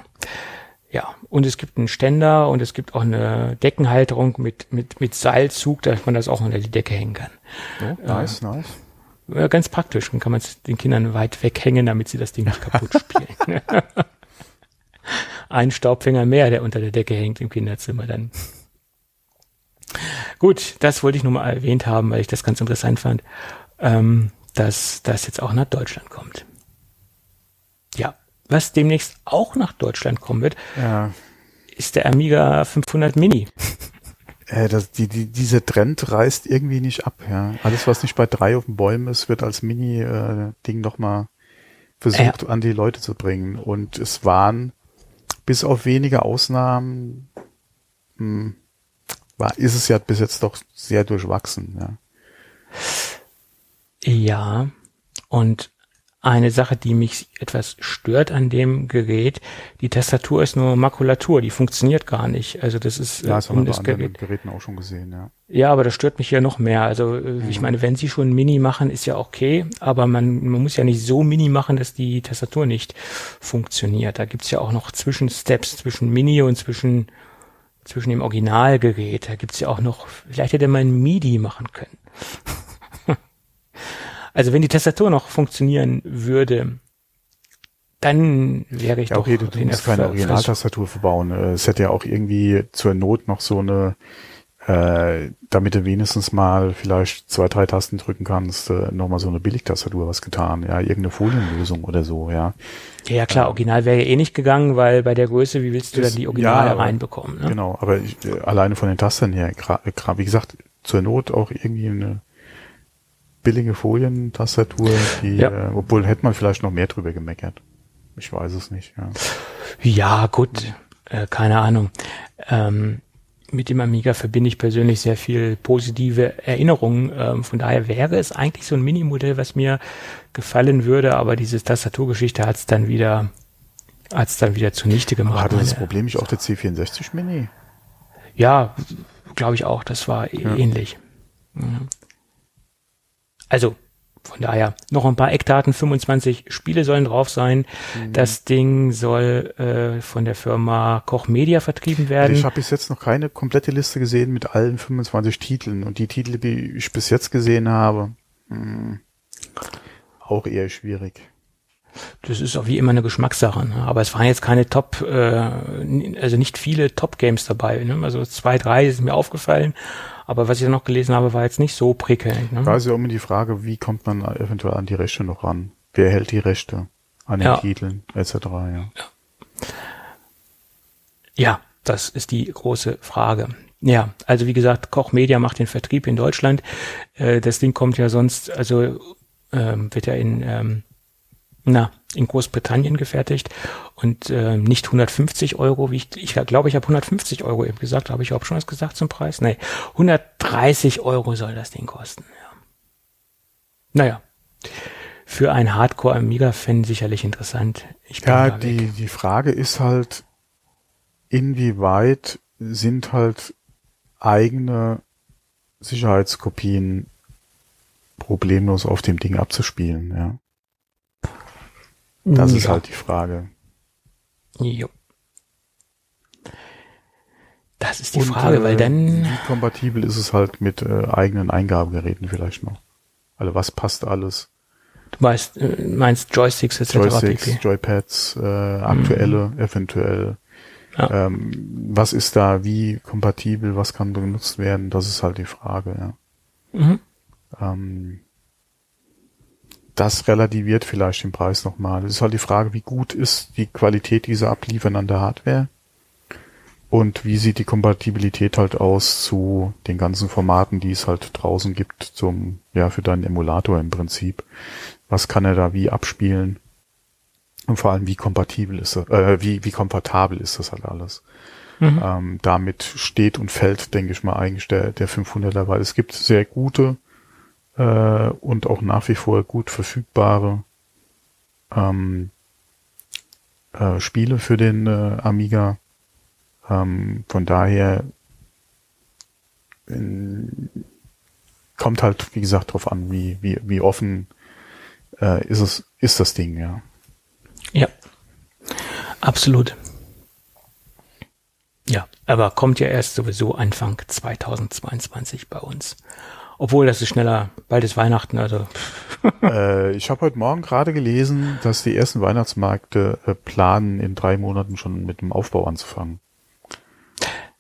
Ja, und es gibt einen Ständer und es gibt auch eine Deckenhalterung mit mit mit Seilzug, dass man das auch unter die Decke hängen kann. Oh, nice, äh, nice. Äh, ganz praktisch, dann kann man es den Kindern weit weghängen, damit sie das Ding nicht kaputt spielen. Ein Staubfänger mehr, der unter der Decke hängt im Kinderzimmer dann. Gut, das wollte ich nur mal erwähnt haben, weil ich das ganz interessant fand, ähm, dass das jetzt auch nach Deutschland kommt. Ja, was demnächst auch nach Deutschland kommen wird, ja. ist der Amiga fünfhundert Mini. Äh, das, die, die, dieser Trend reißt irgendwie nicht ab. Ja. Alles, was nicht bei drei auf den Bäumen ist, wird als Mini-Ding äh, nochmal versucht ja. an die Leute zu bringen. Und es waren bis auf wenige Ausnahmen mh, war, ist es ja bis jetzt doch sehr durchwachsen. Ja. ja, und eine Sache, die mich etwas stört an dem Gerät, die Tastatur ist nur Makulatur, die funktioniert gar nicht. Also das ist ja, das haben wir bei anderen Geräten auch schon gesehen. Ja. ja, aber das stört mich ja noch mehr. Also mhm. ich meine, wenn sie schon Mini machen, ist ja okay, aber man, man muss ja nicht so Mini machen, dass die Tastatur nicht funktioniert. Da gibt's ja auch noch Zwischensteps zwischen Mini und zwischen zwischen dem Originalgerät. Da gibt's ja auch noch, vielleicht hätte man MIDI machen können. Also wenn die Tastatur noch funktionieren würde, dann wäre ich ja, doch... Okay, du musst keine Originaltastatur verbauen. Es hätte ja auch irgendwie zur Not noch so eine, äh, damit du wenigstens mal vielleicht zwei, drei Tasten drücken kannst, äh, nochmal so eine Billigtastatur was getan. Ja, irgendeine Folienlösung oder so, ja. Ja, ja klar, Original wäre ja eh nicht gegangen, weil bei der Größe, wie willst du ist, dann die Originale ja, aber, reinbekommen? Ne? Genau, aber ich, äh, alleine von den Tasten her, wie gesagt, zur Not auch irgendwie eine billige Folientastatur, die, ja. äh, obwohl hätte man vielleicht noch mehr drüber gemeckert. Ich weiß es nicht. Ja, ja gut, äh, keine Ahnung. Ähm, mit dem Amiga verbinde ich persönlich sehr viel positive Erinnerungen. Ähm, von daher wäre es eigentlich so ein Minimodell, was mir gefallen würde, aber diese Tastaturgeschichte hat es dann wieder, hat es dann wieder zunichte gemacht. Hatte das Problem nicht auch der C vierundsechzig Mini? Ja, glaube ich auch. Das war ja. ähnlich. Ja. Also, von daher, noch ein paar Eckdaten, fünfundzwanzig Spiele sollen drauf sein. Mhm. Das Ding soll äh, von der Firma Koch Media vertrieben werden. Ich habe bis jetzt noch keine komplette Liste gesehen mit allen fünfundzwanzig Titeln. Und die Titel, die ich bis jetzt gesehen habe, mh, auch eher schwierig. Das ist auch wie immer eine Geschmackssache. Ne? Aber es waren jetzt keine Top, äh, also nicht viele Top-Games dabei. Ne? Also zwei, drei ist mir aufgefallen. Aber was ich noch gelesen habe, war jetzt nicht so prickelnd. Ne? Da ist ja immer die Frage, wie kommt man eventuell an die Rechte noch ran? Wer hält die Rechte an den ja. Titeln et cetera? Ja. Ja. ja, das ist die große Frage. Ja, also wie gesagt, Koch Media macht den Vertrieb in Deutschland. Äh, das Ding kommt ja sonst, also ähm, wird ja in ähm, na in Großbritannien gefertigt und äh, nicht hundertfünfzig Euro, wie ich ich glaube, ich habe hundertfünfzig Euro eben gesagt, habe ich überhaupt schon was gesagt zum Preis? Nee, hundertdreißig Euro soll das Ding kosten. Ja. Naja, für einen Hardcore-Amiga-Fan sicherlich interessant. Ich ja, die, die Frage ist halt, inwieweit sind halt eigene Sicherheitskopien problemlos auf dem Ding abzuspielen, ja. Das ja. ist halt die Frage. Jo. Das ist die Und, Frage, äh, weil dann... Wie kompatibel ist es halt mit äh, eigenen Eingabegeräten vielleicht noch? Also was passt alles? Du meinst, meinst Joysticks et cetera. Joysticks, Joypads, äh, aktuelle, mhm. eventuell. Ja. Ähm, was ist da wie kompatibel, was kann benutzt werden? Das ist halt die Frage, ja. Mhm. Ähm, das relativiert vielleicht den Preis nochmal. Es ist halt die Frage, wie gut ist die Qualität dieser abliefernden Hardware? Und wie sieht die Kompatibilität halt aus zu den ganzen Formaten, die es halt draußen gibt zum, ja, für deinen Emulator im Prinzip. Was kann er da wie abspielen? Und vor allem, wie kompatibel ist das, äh, wie, wie komfortabel ist das halt alles? Mhm. Ähm, damit steht und fällt, denke ich mal, eigentlich der, der fünfhunderter, weil es gibt sehr gute, äh, und auch nach wie vor gut verfügbare, ähm, äh, Spiele für den, äh, Amiga. Ähm, von daher in, kommt halt, wie gesagt, drauf an, wie, wie, wie offen äh, ist es, ist das Ding, ja. Ja, absolut. Ja, aber kommt ja erst sowieso Anfang zweitausendzweiundzwanzig bei uns. Obwohl, das ist schneller, bald ist Weihnachten, also. äh, ich habe heute Morgen gerade gelesen, dass die ersten Weihnachtsmärkte äh, planen, in drei Monaten schon mit dem Aufbau anzufangen.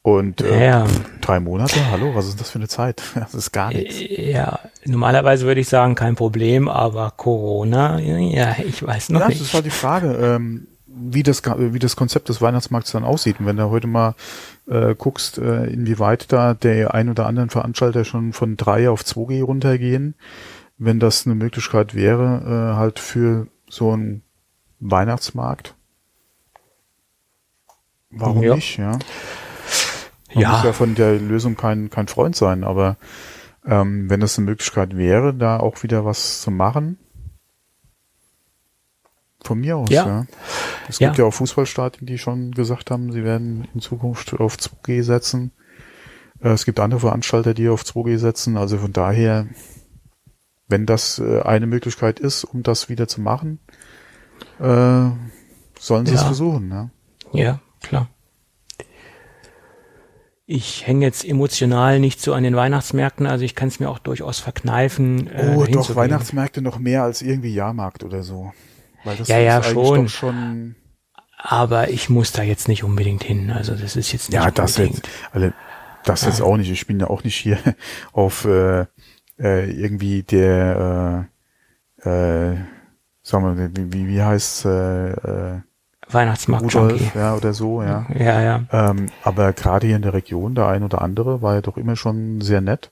Und äh, ja. drei Monate, hallo, was ist das für eine Zeit? Das ist gar nichts. Ja, normalerweise würde ich sagen, kein Problem, aber Corona, ja, ich weiß noch ja, nicht. Das ist halt die Frage, ähm, wie, das, wie das Konzept des Weihnachtsmarkts dann aussieht. Und wenn du heute mal äh, guckst, äh, inwieweit da der ein oder anderen Veranstalter schon von drei auf zwei G runtergehen, wenn das eine Möglichkeit wäre, äh, halt für so einen Weihnachtsmarkt. Warum ja. nicht, ja? Man ja. muss ja von der Lösung kein, kein Freund sein, aber ähm, wenn das eine Möglichkeit wäre, da auch wieder was zu machen, von mir aus, ja. ja. Es ja. gibt ja auch Fußballstadien, die schon gesagt haben, sie werden in Zukunft auf zwei G setzen. Äh, es gibt andere Veranstalter, die auf zwei G setzen, also von daher, wenn das äh, eine Möglichkeit ist, um das wieder zu machen, äh, sollen sie ja. es versuchen, ne? Ja, klar. Ich hänge jetzt emotional nicht so an den Weihnachtsmärkten, also ich kann es mir auch durchaus verkneifen. Oh, äh, doch, Weihnachtsmärkte noch mehr als irgendwie Jahrmarkt oder so. Weil das ja, ist ja, schon. Doch schon. Aber ich muss da jetzt nicht unbedingt hin, also das ist jetzt nicht ja, das unbedingt. Jetzt, also das jetzt auch nicht, ich bin ja auch nicht hier auf äh, äh, irgendwie der, äh, äh, sagen wir, wie, wie heißt es, äh, äh, Weihnachtsmarkt Rudolf, ja, oder so, ja. Ja, ja. Ähm, aber gerade hier in der Region, der ein oder andere war ja doch immer schon sehr nett.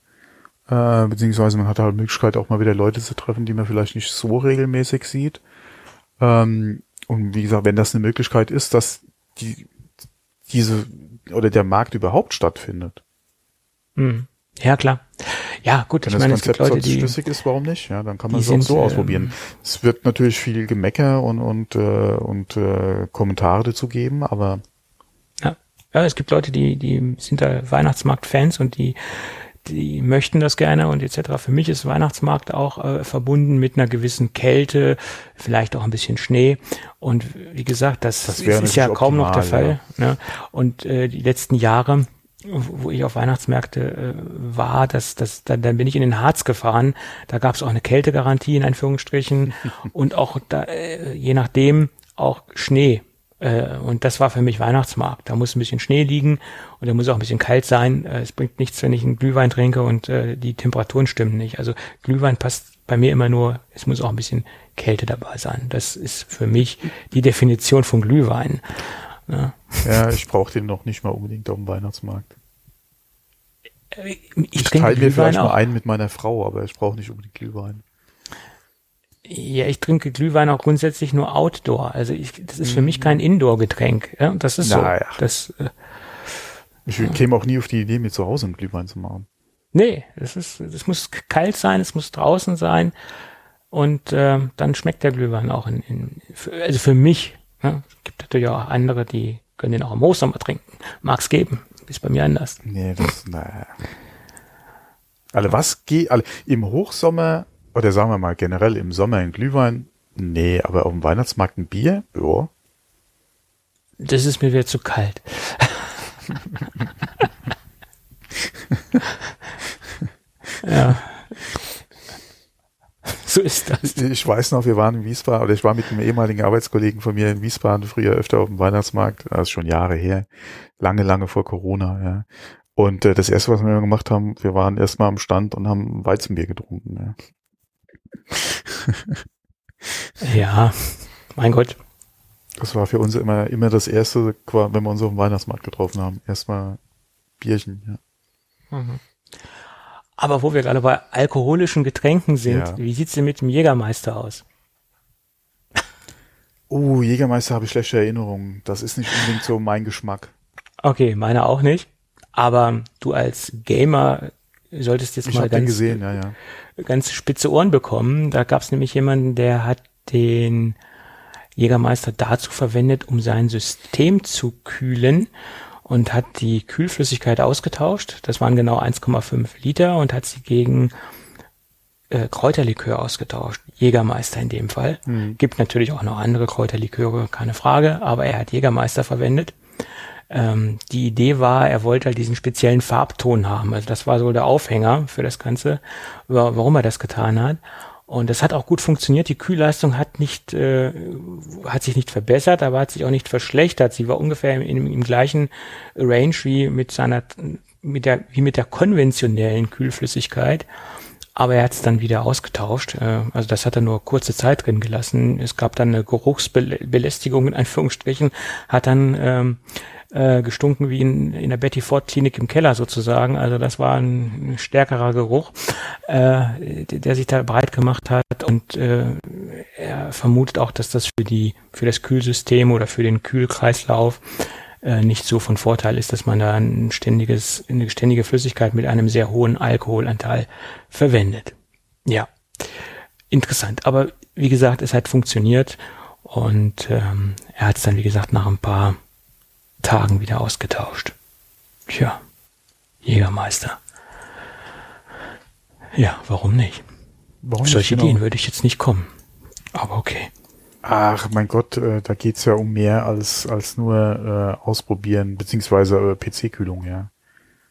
Äh, beziehungsweise man hatte halt Möglichkeit, auch mal wieder Leute zu treffen, die man vielleicht nicht so regelmäßig sieht. Ähm, und wie gesagt, wenn das eine Möglichkeit ist, dass die diese oder der Markt überhaupt stattfindet. Hm. Ja, klar. Ja, gut. Wenn ich das meine, Konzept es gibt Leute, die, schlüssig ist, warum nicht? Ja, dann kann man es auch so äh, ausprobieren. Es wird natürlich viel Gemecker und und äh, und äh, Kommentare dazu geben, aber ja. ja, es gibt Leute, die die sind da Weihnachtsmarkt-Fans und die die möchten das gerne und et cetera. Für mich ist Weihnachtsmarkt auch äh, verbunden mit einer gewissen Kälte, vielleicht auch ein bisschen Schnee. Und wie gesagt, das, das ist ja kaum optimal, noch der Fall. Ja. Ne? Und äh, die letzten Jahre, wo ich auf Weihnachtsmärkte äh, war, das, das, dann, dann bin ich in den Harz gefahren. Da gab es auch eine Kältegarantie in Anführungsstrichen und auch da, äh, je nachdem auch Schnee. Äh, und das war für mich Weihnachtsmarkt. Da muss ein bisschen Schnee liegen und da muss auch ein bisschen kalt sein. Äh, es bringt nichts, wenn ich einen Glühwein trinke und äh, die Temperaturen stimmen nicht. Also Glühwein passt bei mir immer nur, es muss auch ein bisschen Kälte dabei sein. Das ist für mich die Definition von Glühwein. Ja, ja, ich brauche den noch nicht mal unbedingt auf dem Weihnachtsmarkt. Ich, ich teile mir vielleicht auch mal einen mit meiner Frau, aber ich brauche nicht unbedingt Glühwein. Ja, ich trinke Glühwein auch grundsätzlich nur Outdoor. Also ich, das ist für mich kein Indoor-Getränk. Ja, das ist naja. so. Das, äh, ich ja. käme auch nie auf die Idee, mir zu Hause einen Glühwein zu machen. Nee, es ist, es muss kalt sein, es muss draußen sein. und äh, dann schmeckt der Glühwein auch in, in für, also für mich, ne? Gibt natürlich auch andere, die können den auch im Hochsommer trinken. Mag's geben, ist bei mir anders. Nee, das, naja. Alle was geht, alle im Hochsommer, oder sagen wir mal generell im Sommer ein Glühwein, nee, aber auf dem Weihnachtsmarkt ein Bier, ja. Das ist mir wieder zu kalt. Ja. So ist das. Ich weiß noch, wir waren in Wiesbaden, oder ich war mit einem ehemaligen Arbeitskollegen von mir in Wiesbaden früher öfter auf dem Weihnachtsmarkt, also schon Jahre her, lange, lange vor Corona, ja. Und äh, das erste, was wir gemacht haben, wir waren erstmal am Stand und haben Weizenbier getrunken, ja. Ja, mein Gott. Das war für uns immer, immer das erste, wenn wir uns auf dem Weihnachtsmarkt getroffen haben. Erstmal Bierchen, ja. Mhm. Aber wo wir gerade bei alkoholischen Getränken sind, ja. Wie sieht's denn mit dem Jägermeister aus? Oh, Jägermeister habe ich schlechte Erinnerungen. Das ist nicht unbedingt so mein Geschmack. Okay, meine auch nicht. Aber du als Gamer solltest jetzt ich mal ganz, gesehen, ja, ja. ganz spitze Ohren bekommen. Da gab's nämlich jemanden, der hat den Jägermeister dazu verwendet, um sein System zu kühlen, und hat die Kühlflüssigkeit ausgetauscht. Das waren genau eins Komma fünf Liter und hat sie gegen äh, Kräuterlikör ausgetauscht. Jägermeister in dem Fall. Mhm. Gibt natürlich auch noch andere Kräuterliköre, keine Frage, aber er hat Jägermeister verwendet. Ähm, die Idee war, er wollte halt diesen speziellen Farbton haben. Also das war so der Aufhänger für das Ganze, warum er das getan hat. Und das hat auch gut funktioniert. Die Kühlleistung hat nicht, äh, hat sich nicht verbessert, aber hat sich auch nicht verschlechtert. Sie war ungefähr im, im gleichen Range wie mit seiner, mit der, wie mit der konventionellen Kühlflüssigkeit. Aber er hat es dann wieder ausgetauscht. Äh, also das hat er nur kurze Zeit drin gelassen. Es gab dann eine Geruchsbelästigung in Anführungsstrichen. Hat dann ähm, äh, gestunken wie in, in der Betty Ford Klinik im Keller sozusagen. Also das war ein, ein stärkerer Geruch, äh, der sich da breit gemacht hat, und äh, er vermutet auch, dass das für die für das Kühlsystem oder für den Kühlkreislauf äh, nicht so von Vorteil ist, dass man da ein ständiges eine ständige Flüssigkeit mit einem sehr hohen Alkoholanteil verwendet. Ja, interessant. Aber wie gesagt, es hat funktioniert, und ähm, er hat es dann, wie gesagt, nach ein paar Tagen wieder ausgetauscht. Tja, Jägermeister. Ja, warum nicht? Warum Solche nicht, genau. Ideen würde ich jetzt nicht kommen. Aber okay. Ach, mein Gott, äh, da geht's ja um mehr als als nur äh, ausprobieren, beziehungsweise äh, P C-Kühlung, ja.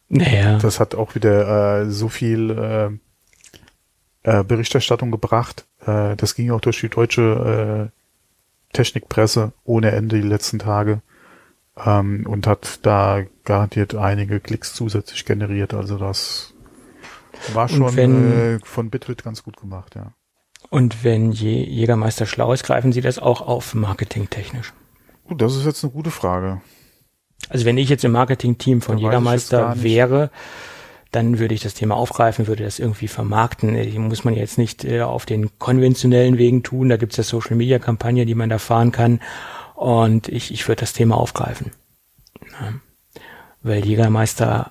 Naja. Das hat auch wieder äh, so viel äh, äh, Berichterstattung gebracht. Äh, das ging auch durch die deutsche äh, Technikpresse ohne Ende die letzten Tage. Um, und hat da garantiert einige Klicks zusätzlich generiert. Also das war schon wenn, äh, von Bitwit ganz gut gemacht, ja. Und wenn je Jägermeister schlau ist, greifen Sie das auch auf marketingtechnisch? Oh, das ist jetzt eine gute Frage. Also wenn ich jetzt im Marketing-Team von dann Jägermeister wäre, dann würde ich das Thema aufgreifen, würde das irgendwie vermarkten. Die muss man jetzt nicht äh, auf den konventionellen Wegen tun. Da gibt's ja Social-Media-Kampagne, die man da fahren kann. Und ich, ich würde das Thema aufgreifen. Ja. Weil Jägermeister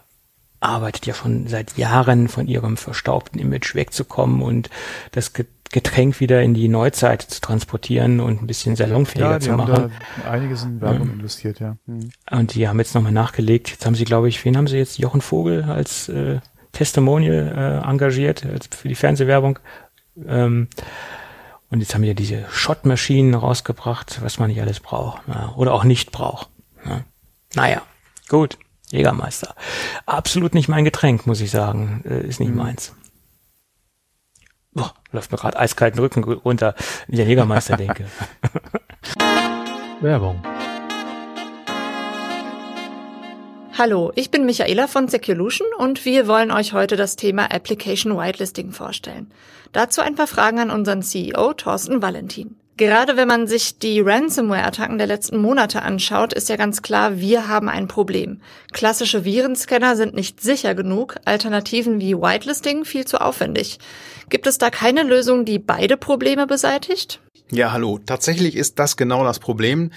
arbeitet ja schon seit Jahren, von ihrem verstaubten Image wegzukommen und das Getränk wieder in die Neuzeit zu transportieren und ein bisschen salonfähiger ja, zu machen. Da einiges in Werbung ja. investiert, ja. Mhm. Und die haben jetzt nochmal nachgelegt. Jetzt haben sie, glaube ich, wen haben sie jetzt? Jochen Vogel als äh, Testimonial äh, engagiert äh, für die Fernsehwerbung. Ähm, Und jetzt haben wir diese Schottmaschinen rausgebracht, was man nicht alles braucht, ja, oder auch nicht braucht. Ja. Naja, gut, Jägermeister. Absolut nicht mein Getränk, muss ich sagen. Äh, ist nicht mhm. meins. Boah, läuft mir gerade eiskalten Rücken runter, wenn ich an Jägermeister denke. Werbung. Hallo, ich bin Michaela von Seculution und wir wollen euch heute das Thema Application Whitelisting vorstellen. Dazu ein paar Fragen an unseren C E O Thorsten Valentin. Gerade wenn man sich die Ransomware-Attacken der letzten Monate anschaut, ist ja ganz klar, wir haben ein Problem. Klassische Virenscanner sind nicht sicher genug, Alternativen wie Whitelisting viel zu aufwendig. Gibt es da keine Lösung, die beide Probleme beseitigt? Ja, hallo. Tatsächlich ist das genau das Problem.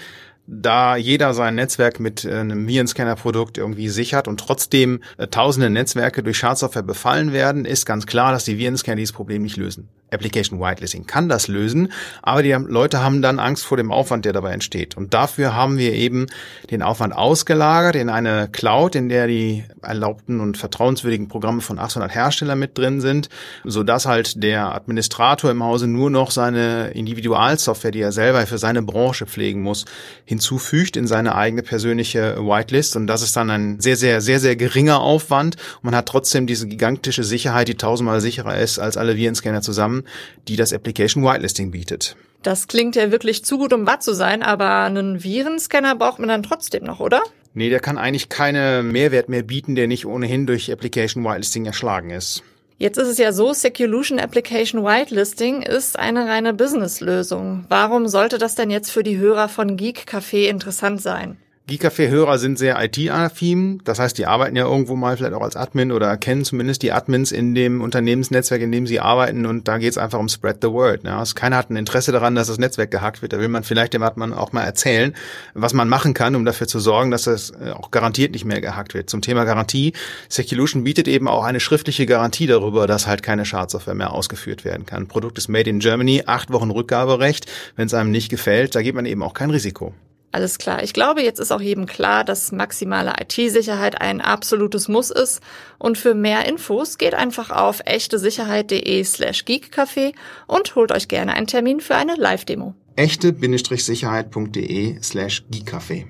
Da jeder sein Netzwerk mit einem Virenscanner-Produkt irgendwie sichert und trotzdem äh, tausende Netzwerke durch Schadsoftware befallen werden, ist ganz klar, dass die Virenscanner dieses Problem nicht lösen. Application Whitelisting kann das lösen, aber die Leute haben dann Angst vor dem Aufwand, der dabei entsteht. Und dafür haben wir eben den Aufwand ausgelagert in eine Cloud, in der die erlaubten und vertrauenswürdigen Programme von achthundert Herstellern mit drin sind, sodass halt der Administrator im Hause nur noch seine Individualsoftware, die er selber für seine Branche pflegen muss, hinzufügt in seine eigene persönliche Whitelist. Und das ist dann ein sehr, sehr, sehr, sehr geringer Aufwand. Man hat trotzdem diese gigantische Sicherheit, die tausendmal sicherer ist als alle Virenscanner zusammen, die das Application Whitelisting bietet. Das klingt ja wirklich zu gut, um wahr zu sein, aber einen Virenscanner braucht man dann trotzdem noch, oder? Nee, der kann eigentlich keinen Mehrwert mehr bieten, der nicht ohnehin durch Application Whitelisting erschlagen ist. Jetzt ist es ja so, Seculution Application Whitelisting ist eine reine Business-Lösung. Warum sollte das denn jetzt für die Hörer von Geek Café interessant sein? Geek Café-Hörer sind sehr I T-affin, das heißt, die arbeiten ja irgendwo mal vielleicht auch als Admin oder kennen zumindest die Admins in dem Unternehmensnetzwerk, in dem sie arbeiten, und da geht's einfach um Spread the Word. Ne? Also keiner hat ein Interesse daran, dass das Netzwerk gehackt wird, da will man vielleicht dem Admin auch mal erzählen, was man machen kann, um dafür zu sorgen, dass das auch garantiert nicht mehr gehackt wird. Zum Thema Garantie, Seculution bietet eben auch eine schriftliche Garantie darüber, dass halt keine Schadsoftware mehr ausgeführt werden kann. Ein Produkt ist made in Germany, acht Wochen Rückgaberecht, wenn es einem nicht gefällt, da geht man eben auch kein Risiko. Alles klar. Ich glaube, jetzt ist auch jedem klar, dass maximale I T-Sicherheit ein absolutes Muss ist. Und für mehr Infos geht einfach auf echtesicherheit.de slash geekcafé und holt euch gerne einen Termin für eine Live-Demo. echte-sicherheit.de slash geekcafé.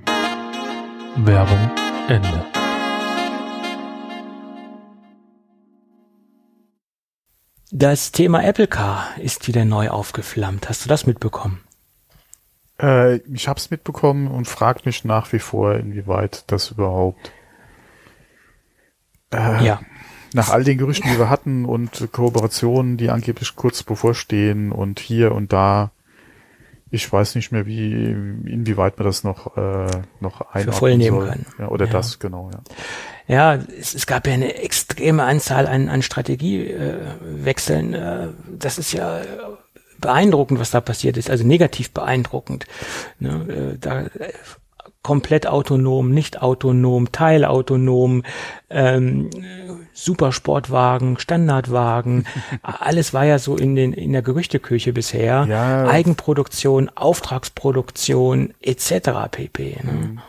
Werbung Ende. Das Thema Apple Car ist wieder neu aufgeflammt. Hast du das mitbekommen? Ich habe es mitbekommen und frage mich nach wie vor, inwieweit das überhaupt äh, ja. nach all den Gerüchten, die wir hatten, und Kooperationen, die angeblich kurz bevorstehen und hier und da, ich weiß nicht mehr, wie inwieweit man das noch äh, noch einordnen für voll nehmen soll. Können. Ja, oder ja. das, genau. Ja, ja es, es gab ja eine extreme Anzahl an, an Strategiewechseln. Äh, das ist ja beeindruckend, was da passiert ist, also negativ beeindruckend. Ne, äh, da, äh, komplett autonom, nicht autonom, teilautonom, ähm, Supersportwagen, Standardwagen, alles war ja so in den in der Gerüchteküche bisher. Ja. Eigenproduktion, Auftragsproduktion et cetera pp. Ne? Mhm.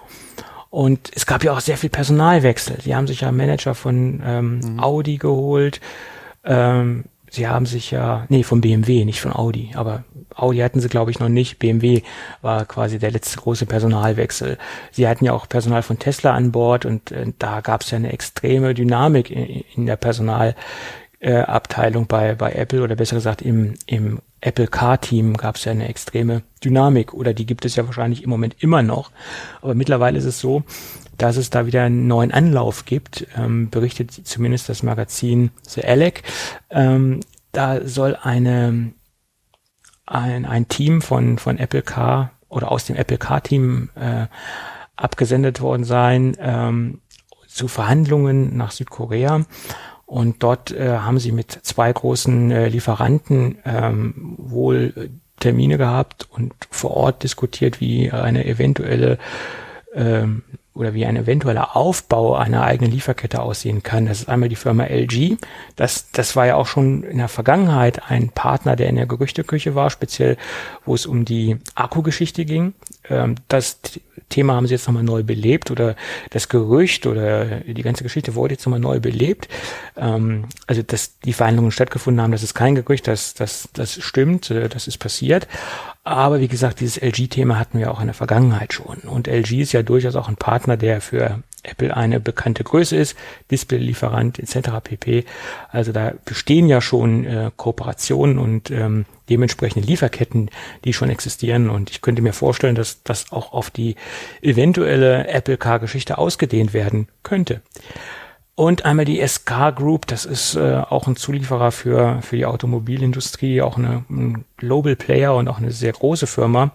Und es gab ja auch sehr viel Personalwechsel. Die haben sich ja Manager von ähm, mhm. Audi geholt. Ähm, Sie haben sich ja, nee, von B M W, nicht von Audi, aber Audi hatten sie, glaube ich, noch nicht. B M W war quasi der letzte große Personalwechsel. Sie hatten ja auch Personal von Tesla an Bord und äh, da gab es ja eine extreme Dynamik in, in der Personalabteilung äh, bei bei Apple, oder besser gesagt im im Apple Car Team gab es ja eine extreme Dynamik, oder die gibt es ja wahrscheinlich im Moment immer noch. Aber mittlerweile ist es so, dass es da wieder einen neuen Anlauf gibt, ähm, berichtet zumindest das Magazin The Alec. Ähm, da soll eine ein, ein Team von von Apple Car oder aus dem Apple Car Team äh, abgesendet worden sein ähm, zu Verhandlungen nach Südkorea, und dort äh, haben sie mit zwei großen äh, Lieferanten ähm, wohl äh, Termine gehabt und vor Ort diskutiert, wie eine eventuelle äh, oder wie ein eventueller Aufbau einer eigenen Lieferkette aussehen kann. Das ist einmal die Firma L G. Das, das war ja auch schon in der Vergangenheit ein Partner, der in der Gerüchteküche war, speziell wo es um die Akkugeschichte ging. Das Thema haben sie jetzt nochmal neu belebt, oder das Gerücht oder die ganze Geschichte wurde jetzt nochmal neu belebt. Also, dass die Verhandlungen stattgefunden haben, das ist kein Gerücht, das, das, das stimmt, das ist passiert. Aber wie gesagt, dieses L G-Thema hatten wir auch in der Vergangenheit schon. Und L G ist ja durchaus auch ein Partner, der für Apple eine bekannte Größe ist, Display-Lieferant et cetera pp. Also da bestehen ja schon äh, Kooperationen und ähm, dementsprechende Lieferketten, die schon existieren. Und ich könnte mir vorstellen, dass das auch auf die eventuelle Apple-Car-Geschichte ausgedehnt werden könnte. Und einmal die S K Group, das ist äh, auch ein Zulieferer für für die Automobilindustrie, auch eine, ein Global Player und auch eine sehr große Firma.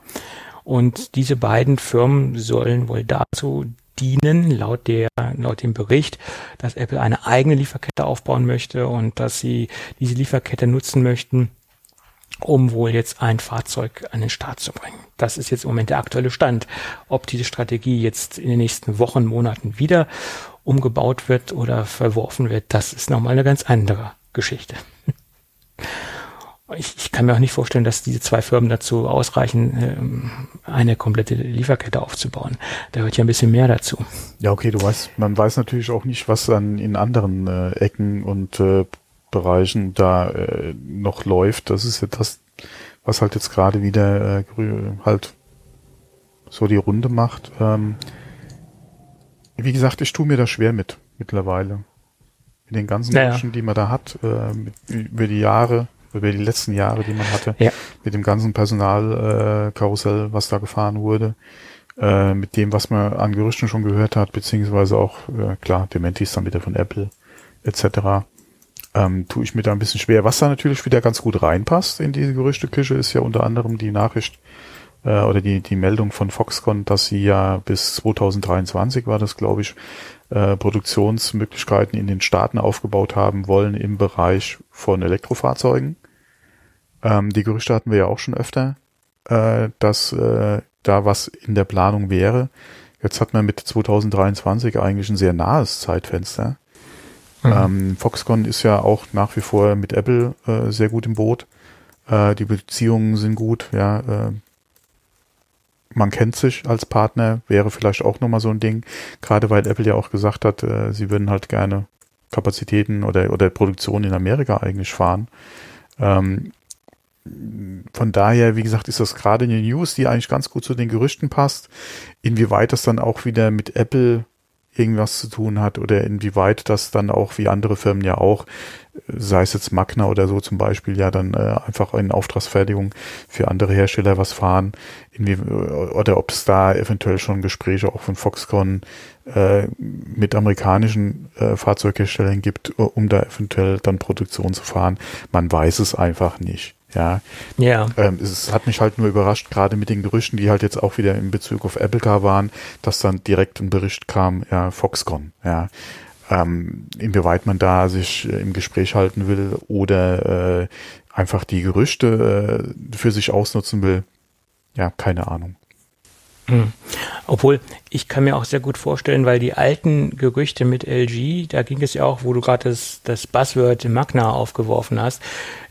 Und diese beiden Firmen sollen wohl dazu dienen, laut der laut dem Bericht, dass Apple eine eigene Lieferkette aufbauen möchte und dass sie diese Lieferkette nutzen möchten, um wohl jetzt ein Fahrzeug an den Start zu bringen. Das ist jetzt im Moment der aktuelle Stand. Ob diese Strategie jetzt in den nächsten Wochen, Monaten wieder umgebaut wird oder verworfen wird, das ist nochmal eine ganz andere Geschichte. Ich, ich kann mir auch nicht vorstellen, dass diese zwei Firmen dazu ausreichen, eine komplette Lieferkette aufzubauen. Da hört ja ein bisschen mehr dazu. Ja, okay, du weißt, man weiß natürlich auch nicht, was dann in anderen äh, Ecken und äh, Bereichen da äh, noch läuft. Das ist ja das, was halt jetzt gerade wieder äh, halt so die Runde macht. Ähm, wie gesagt, ich tue mir da schwer mit mittlerweile. Mit den ganzen naja. Menschen, die man da hat, äh, mit, über die Jahre. über die letzten Jahre, die man hatte, ja. mit dem ganzen Personalkarussell, äh, was da gefahren wurde, äh, mit dem, was man an Gerüchten schon gehört hat, beziehungsweise auch, äh, klar, Dementis dann wieder von Apple et cetera, ähm, tue ich mir da ein bisschen schwer. Was da natürlich wieder ganz gut reinpasst in diese Gerüchteküche, ist ja unter anderem die Nachricht äh, oder die die Meldung von Foxconn, dass sie ja bis zwanzig dreiundzwanzig, war das, glaube ich, äh, Produktionsmöglichkeiten in den Staaten aufgebaut haben wollen im Bereich von Elektrofahrzeugen. Ähm, die Gerüchte hatten wir ja auch schon öfter, äh, dass äh, da was in der Planung wäre. Jetzt hat man mit zwanzig dreiundzwanzig eigentlich ein sehr nahes Zeitfenster. Mhm. Ähm, Foxconn ist ja auch nach wie vor mit Apple äh, sehr gut im Boot. Äh, die Beziehungen sind gut. Ja, äh, man kennt sich als Partner, wäre vielleicht auch nochmal so ein Ding. Gerade weil Apple ja auch gesagt hat, äh, sie würden halt gerne Kapazitäten oder oder Produktion in Amerika eigentlich fahren. Ähm, Von daher, wie gesagt, ist das gerade eine News, die eigentlich ganz gut zu den Gerüchten passt. Inwieweit das dann auch wieder mit Apple irgendwas zu tun hat oder inwieweit das dann auch, wie andere Firmen ja auch, sei es jetzt Magna oder so zum Beispiel, ja dann äh, einfach in Auftragsfertigung für andere Hersteller was fahren, inwie oder ob es da eventuell schon Gespräche auch von Foxconn äh, mit amerikanischen äh, Fahrzeugherstellern gibt, um da eventuell dann Produktion zu fahren. Man weiß es einfach nicht. Ja, yeah. ähm, es hat mich halt nur überrascht, gerade mit den Gerüchten, die halt jetzt auch wieder in Bezug auf Apple Car waren, dass dann direkt ein Bericht kam, ja, Foxconn, ja, ähm, inwieweit man da sich im Gespräch halten will oder äh, einfach die Gerüchte äh, für sich ausnutzen will, ja, keine Ahnung. Hm. Obwohl, ich kann mir auch sehr gut vorstellen, weil die alten Gerüchte mit L G, da ging es ja auch, wo du gerade das, das Buzzword Magna aufgeworfen hast,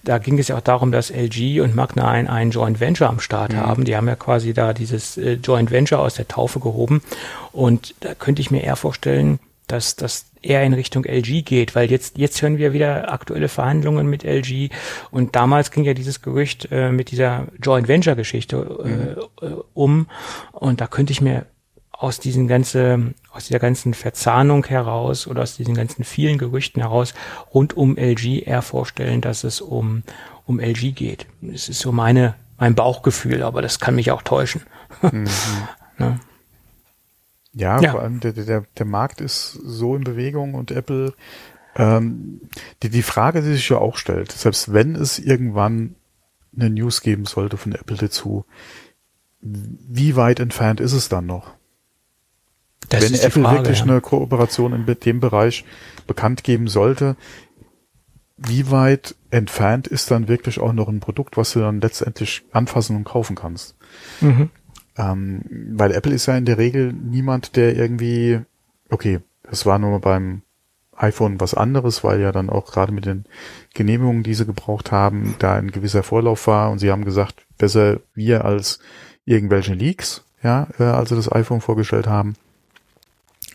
da ging es ja auch darum, dass L G und Magna ein, ein Joint Venture am Start mhm. haben. Die haben ja quasi da dieses äh, Joint Venture aus der Taufe gehoben. Und da könnte ich mir eher vorstellen, dass das eher in Richtung L G geht, weil jetzt jetzt hören wir wieder aktuelle Verhandlungen mit L G und damals ging ja dieses Gerücht äh, mit dieser Joint-Venture-Geschichte äh, mhm. um und da könnte ich mir aus diesen ganzen, aus dieser ganzen Verzahnung heraus oder aus diesen ganzen vielen Gerüchten heraus rund um L G eher vorstellen, dass es um um L G geht. Es ist so meine mein Bauchgefühl, aber das kann mich auch täuschen. Mhm. Ne? Ja, ja, vor allem der, der, der Markt ist so in Bewegung und Apple, ähm, die, die Frage, die sich ja auch stellt, selbst wenn es irgendwann eine News geben sollte von Apple dazu, wie weit entfernt ist es dann noch? Das wenn Apple Frage, wirklich ja. eine Kooperation in dem Bereich bekannt geben sollte, wie weit entfernt ist dann wirklich auch noch ein Produkt, was du dann letztendlich anfassen und kaufen kannst? Mhm. Ähm, weil Apple ist ja in der Regel niemand, der irgendwie, okay, das war nur beim iPhone was anderes, weil ja dann auch gerade mit den Genehmigungen, die sie gebraucht haben, da ein gewisser Vorlauf war und sie haben gesagt, besser wir als irgendwelche Leaks, ja, äh, als sie das iPhone vorgestellt haben.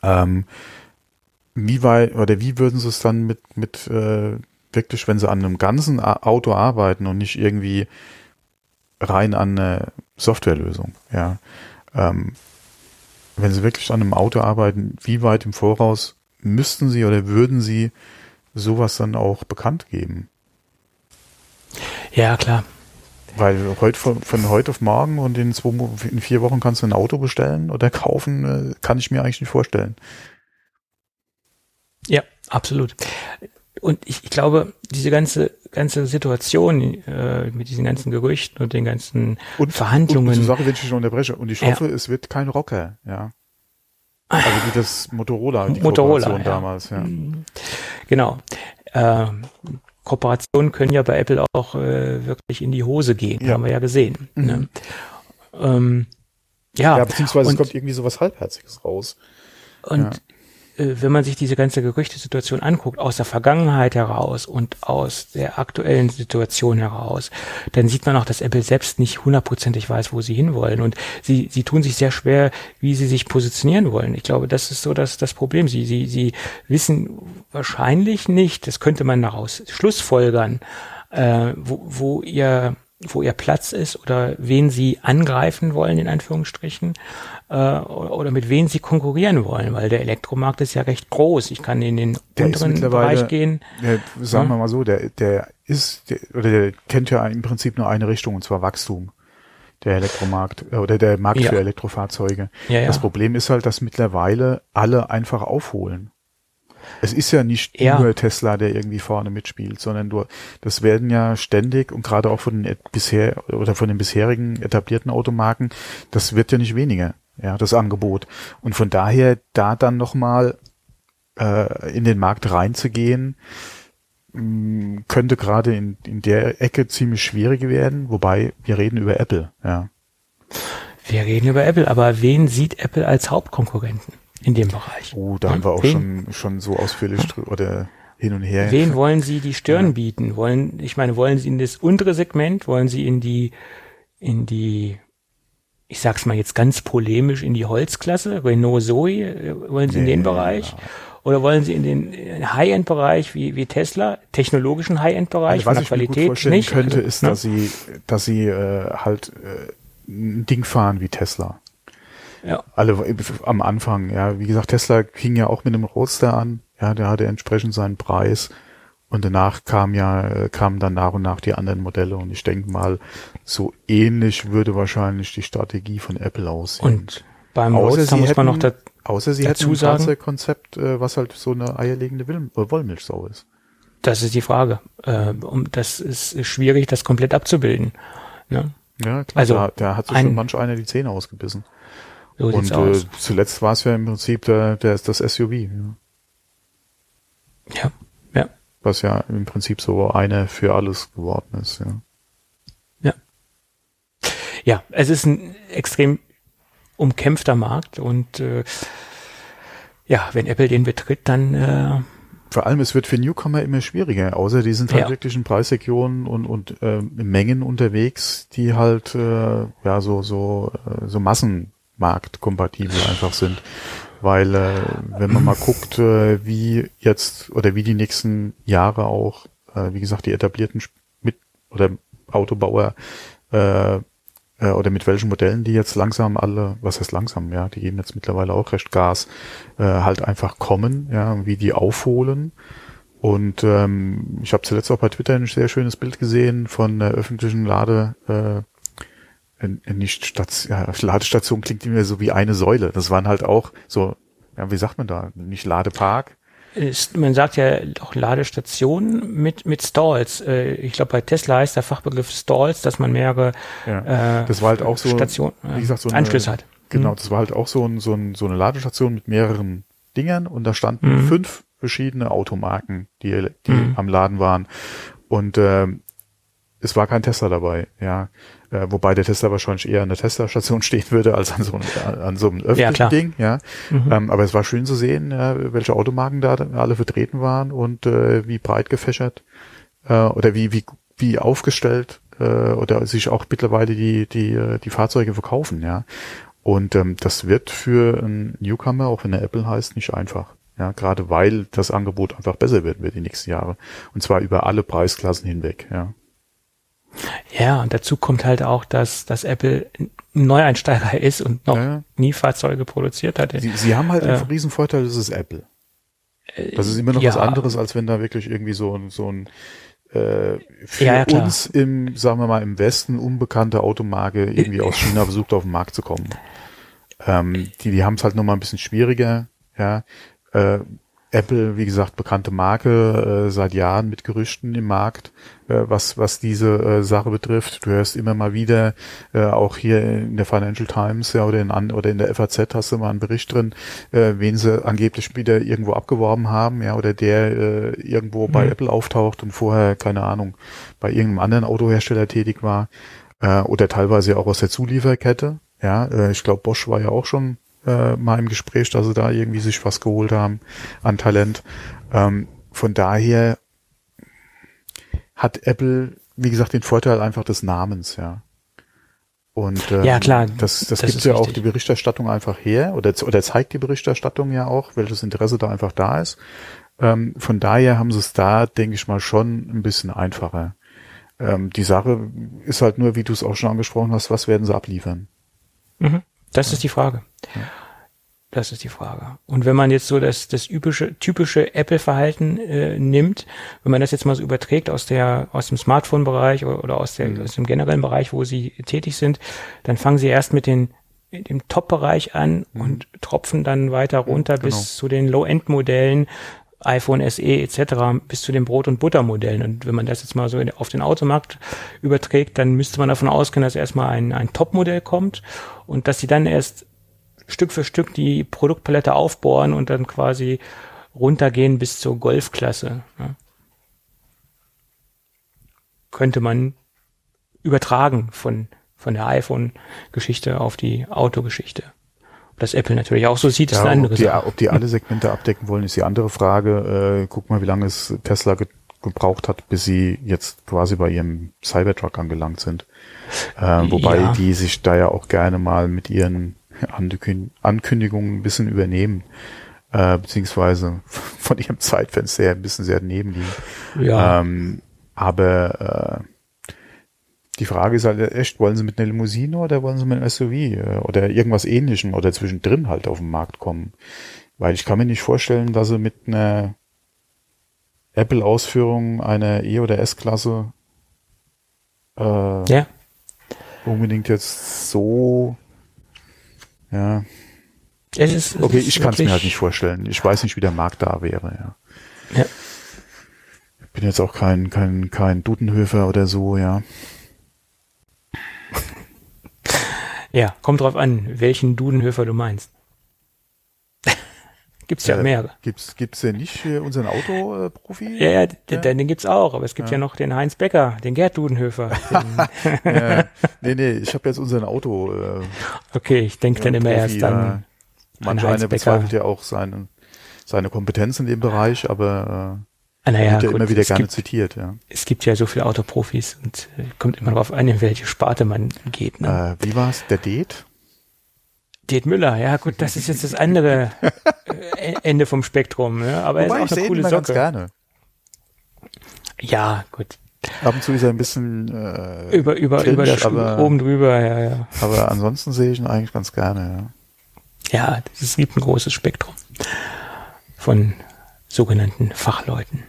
Ähm, wie weit, oder wie würden sie es dann mit, mit äh, wirklich, wenn sie an einem ganzen Auto arbeiten und nicht irgendwie rein an eine Softwarelösung, ja. Ähm, wenn Sie wirklich an einem Auto arbeiten, wie weit im Voraus müssten Sie oder würden Sie sowas dann auch bekannt geben? Ja, klar. Weil heute von, von heute auf morgen und in, zwei, in vier Wochen kannst du ein Auto bestellen oder kaufen, kann ich mir eigentlich nicht vorstellen. Ja, absolut. Und ich, ich glaube, diese ganze ganze Situation äh, mit diesen ganzen Gerüchten und den ganzen und, Verhandlungen. Und so Sache, wenn ich schon unterbreche. Und ich hoffe, ja. es wird kein Rocker, ja. Also wie das Motorola, die Motorola, Kooperation ja. damals, ja. Genau. Äh, Kooperationen können ja bei Apple auch äh, wirklich in die Hose gehen, ja. haben wir ja gesehen. Mhm. Ne? Ähm, ja. ja, beziehungsweise und, es kommt irgendwie so was Halbherziges raus. Und ja. wenn man sich diese ganze Gerüchtesituation anguckt, aus der Vergangenheit heraus und aus der aktuellen Situation heraus, dann sieht man auch, dass Apple selbst nicht hundertprozentig weiß, wo sie hinwollen. Und sie, sie tun sich sehr schwer, wie sie sich positionieren wollen. Ich glaube, das ist so das, das Problem. Sie, sie, sie wissen wahrscheinlich nicht, das könnte man daraus schlussfolgern, äh, wo, wo ihr, wo ihr Platz ist oder wen sie angreifen wollen, in Anführungsstrichen, äh, oder mit wen sie konkurrieren wollen, weil der Elektromarkt ist ja recht groß. Ich kann in den der unteren Bereich gehen. Der, sagen ja. wir mal so, der, der ist, der, oder der kennt ja im Prinzip nur eine Richtung, und zwar Wachstum. Der Elektromarkt, äh, oder der Markt ja. für Elektrofahrzeuge. Ja, ja. Das Problem ist halt, dass mittlerweile alle einfach aufholen. Es ist ja nicht ja. nur Tesla, der irgendwie vorne mitspielt, sondern nur, das werden ja ständig, und gerade auch von den bisher oder von den bisherigen etablierten Automarken, das wird ja nicht weniger, ja, das Angebot. Und von daher, da dann nochmal äh, in den Markt reinzugehen, mh, könnte gerade in, in der Ecke ziemlich schwierig werden, wobei wir reden über Apple, ja. Wir reden über Apple, aber wen sieht Apple als Hauptkonkurrenten in dem Bereich? Oh, da haben wir auch wen, schon schon so ausführlich drüber oder hin und her. Wen wollen Sie die Stirn ja. bieten? Wollen, ich meine, wollen Sie in das untere Segment? Wollen Sie in die, in die, ich sag's mal jetzt ganz polemisch, in die Holzklasse? Renault Zoe? Wollen Sie nee, in den Bereich? Ja. Oder wollen Sie in den High-End-Bereich wie, wie Tesla? Technologischen High-End-Bereich? Also, von was der ich Qualität mir gut vorstellen nicht? Könnte, ist, ja. dass Sie, dass Sie, äh, halt, äh, ein Ding fahren wie Tesla. Ja. Alle am Anfang, ja. Wie gesagt, Tesla ging ja auch mit einem Roadster an, ja, der hatte entsprechend seinen Preis, und danach kam ja, kamen dann nach und nach die anderen Modelle, und ich denke mal, so ähnlich würde wahrscheinlich die Strategie von Apple aussehen. Und beim Roadster muss man noch da, außer sie hätten ein Fahrzeugkonzept, was halt so eine eierlegende Wollmilchsau ist. Das ist die Frage. Und das ist schwierig, das komplett abzubilden. Ne? Ja, klar, also da, da hat sich schon manch einer die Zähne ausgebissen. So und äh, zuletzt war es ja im Prinzip der, der ist das S U V. Ja. ja, ja. Was ja im Prinzip so eine für alles geworden ist. Ja, ja. Ja, es ist ein extrem umkämpfter Markt, und äh, ja, wenn Apple den betritt, dann... Äh, vor allem, es wird für Newcomer immer schwieriger, außer die sind halt ja. wirklich in Preisregionen und und äh, Mengen unterwegs, die halt äh, ja so so so Massen marktkompatibel einfach sind, weil äh, wenn man mal guckt, äh, wie jetzt oder wie die nächsten Jahre auch, äh, wie gesagt, die etablierten mit oder Autobauer äh, äh, oder mit welchen Modellen die jetzt langsam alle, was heißt langsam, ja, die geben jetzt mittlerweile auch recht Gas, äh, halt einfach kommen, ja, wie die aufholen. Und ähm, ich habe zuletzt auch bei Twitter ein sehr schönes Bild gesehen von der öffentlichen Lade. Äh, Nicht Station, ja, Ladestation klingt immer so wie eine Säule. Das waren halt auch so, ja, wie sagt man da? Nicht Ladepark. Ist, man sagt ja auch Ladestationen mit mit Stalls. Ich glaube, bei Tesla heißt der Fachbegriff Stalls, dass man mehrere ja, das war halt auch so, Station, wie gesagt, so eine, Anschlüsse hat. Genau, das war halt auch so, ein, so, ein, so eine Ladestation mit mehreren Dingern, und da standen mhm. fünf verschiedene Automarken, die, die mhm. am Laden waren. Und äh, es war kein Tesla dabei, ja. Äh, wobei der Tesla wahrscheinlich eher an der Tesla-Station stehen würde als an so einem, an so einem öffentlichen ja, Ding, ja. Mhm. Ähm, aber es war schön zu sehen, ja, welche Automarken da alle vertreten waren und äh, wie breit gefächert äh, oder wie wie wie aufgestellt äh, oder sich auch mittlerweile die die die Fahrzeuge verkaufen, ja. Und ähm, das wird für einen Newcomer, auch wenn er Apple heißt, nicht einfach, ja. Gerade weil das Angebot einfach besser werden wird die nächsten Jahre, und zwar über alle Preisklassen hinweg, ja. Ja, und dazu kommt halt auch, dass, dass Apple ein Neueinsteiger ist und noch ja, ja. nie Fahrzeuge produziert hat. Sie, Sie haben halt äh, einen riesen Vorteil, das ist Apple. Das ist immer noch ja. was anderes, als wenn da wirklich irgendwie so ein, so ein äh, für ja, ja, uns im, sagen wir mal, im Westen unbekannte Automarke irgendwie aus China versucht, auf den Markt zu kommen. Ähm, die die haben es halt nochmal ein bisschen schwieriger, ja. Äh, Apple, wie gesagt, bekannte Marke, äh, seit Jahren mit Gerüchten im Markt, äh, was was diese äh, Sache betrifft. Du hörst immer mal wieder, äh, auch hier in der Financial Times, ja, oder in an, oder in der F A Z hast du mal einen Bericht drin, äh, wen sie angeblich wieder irgendwo abgeworben haben, ja, oder der äh, irgendwo mhm. bei Apple auftaucht und vorher, keine Ahnung, bei irgendeinem anderen Autohersteller tätig war, äh, oder teilweise auch aus der Zulieferkette. Ja, äh, ich glaube, Bosch war ja auch schon äh, mal im Gespräch, dass sie da irgendwie sich was geholt haben an Talent. Ähm, von daher hat Apple, wie gesagt, den Vorteil einfach des Namens, ja. Und ähm, ja, klar. das, das, das gibt ja richtig. Auch die Berichterstattung einfach her oder, oder zeigt die Berichterstattung ja auch, welches Interesse da einfach da ist. Ähm, von daher haben sie es da, denke ich mal, schon ein bisschen einfacher. Ähm, die Sache ist halt nur, wie du es auch schon angesprochen hast, was werden sie abliefern? Mhm. Das ja. ist die Frage. Ja. Das ist die Frage. Und wenn man jetzt so das, das übliche, typische Apple-Verhalten äh, nimmt, wenn man das jetzt mal so überträgt aus der, aus dem Smartphone-Bereich oder, oder aus, der, mhm. aus dem generellen Bereich, wo sie tätig sind, dann fangen sie erst mit den, mit dem Top-Bereich an mhm. und tropfen dann weiter runter mhm, genau. bis zu den Low-End-Modellen, iPhone S E et cetera, bis zu den Brot- und Butter-Modellen. Und wenn man das jetzt mal so auf den Automarkt überträgt, dann müsste man davon ausgehen, dass erstmal ein, ein Top-Modell kommt und dass sie dann erst Stück für Stück die Produktpalette aufbohren und dann quasi runtergehen bis zur Golfklasse. Ja. Könnte man übertragen von, von der iPhone-Geschichte auf die Autogeschichte. Ob das Apple natürlich auch so sieht, ist ja, eine andere ob die, Sache. Ob die alle Segmente abdecken wollen, ist die andere Frage. Äh, guck mal, wie lange es Tesla ge- gebraucht hat, bis sie jetzt quasi bei ihrem Cybertruck angelangt sind. Äh, wobei ja. die sich da ja auch gerne mal mit ihren Ankündigungen ein bisschen übernehmen, äh, beziehungsweise von ihrem Zeitfenster her ein bisschen sehr daneben liegen. Ja. Ähm, aber äh, die Frage ist halt echt, wollen sie mit einer Limousine oder wollen sie mit einem S U V äh, oder irgendwas Ähnlichem oder zwischendrin halt auf den Markt kommen? Weil ich kann mir nicht vorstellen, dass sie mit einer Apple-Ausführung einer E- oder S-Klasse äh, ja. unbedingt jetzt so Ja. Es ist, es okay, ich kann es mir halt nicht vorstellen. Ich weiß nicht, wie der Markt da wäre. Ja. ja. Ich bin jetzt auch kein kein kein Dudenhöfer oder so, ja. Ja, kommt drauf an, welchen Dudenhöfer du meinst. Gibt's ja äh, mehrere. Gibt's gibt's denn nicht äh, unseren Autoprofi? Ja, ja, ja, den gibt's auch, aber es gibt ja, ja noch den Heinz Becker, den Gerd Dudenhöfer. Den ja, nee, nee, ich habe jetzt unseren Auto. Äh, okay, ich denke dann immer Profi, erst an, ja. an Manch Heinz einer Becker. Bezweifelt ja auch seine seine Kompetenz in dem Bereich, aber äh, naja, wird ja gut, immer wieder gerne gibt, zitiert. Ja. Es gibt ja so viele Autoprofis und äh, kommt immer darauf an, in welche Sparte man geht. Ne? Äh, wie war's? Der Det? Det Müller, ja gut, das ist jetzt das andere Ende vom Spektrum, ne? Aber er ist auch eine coole Socke. Ganz gerne. Ja, gut. Ab und zu ist er ein bisschen äh, über über cringe, über der Schule, oben drüber, ja, ja. Aber ansonsten sehe ich ihn eigentlich ganz gerne, ja. Ja, es gibt ein großes Spektrum von sogenannten Fachleuten.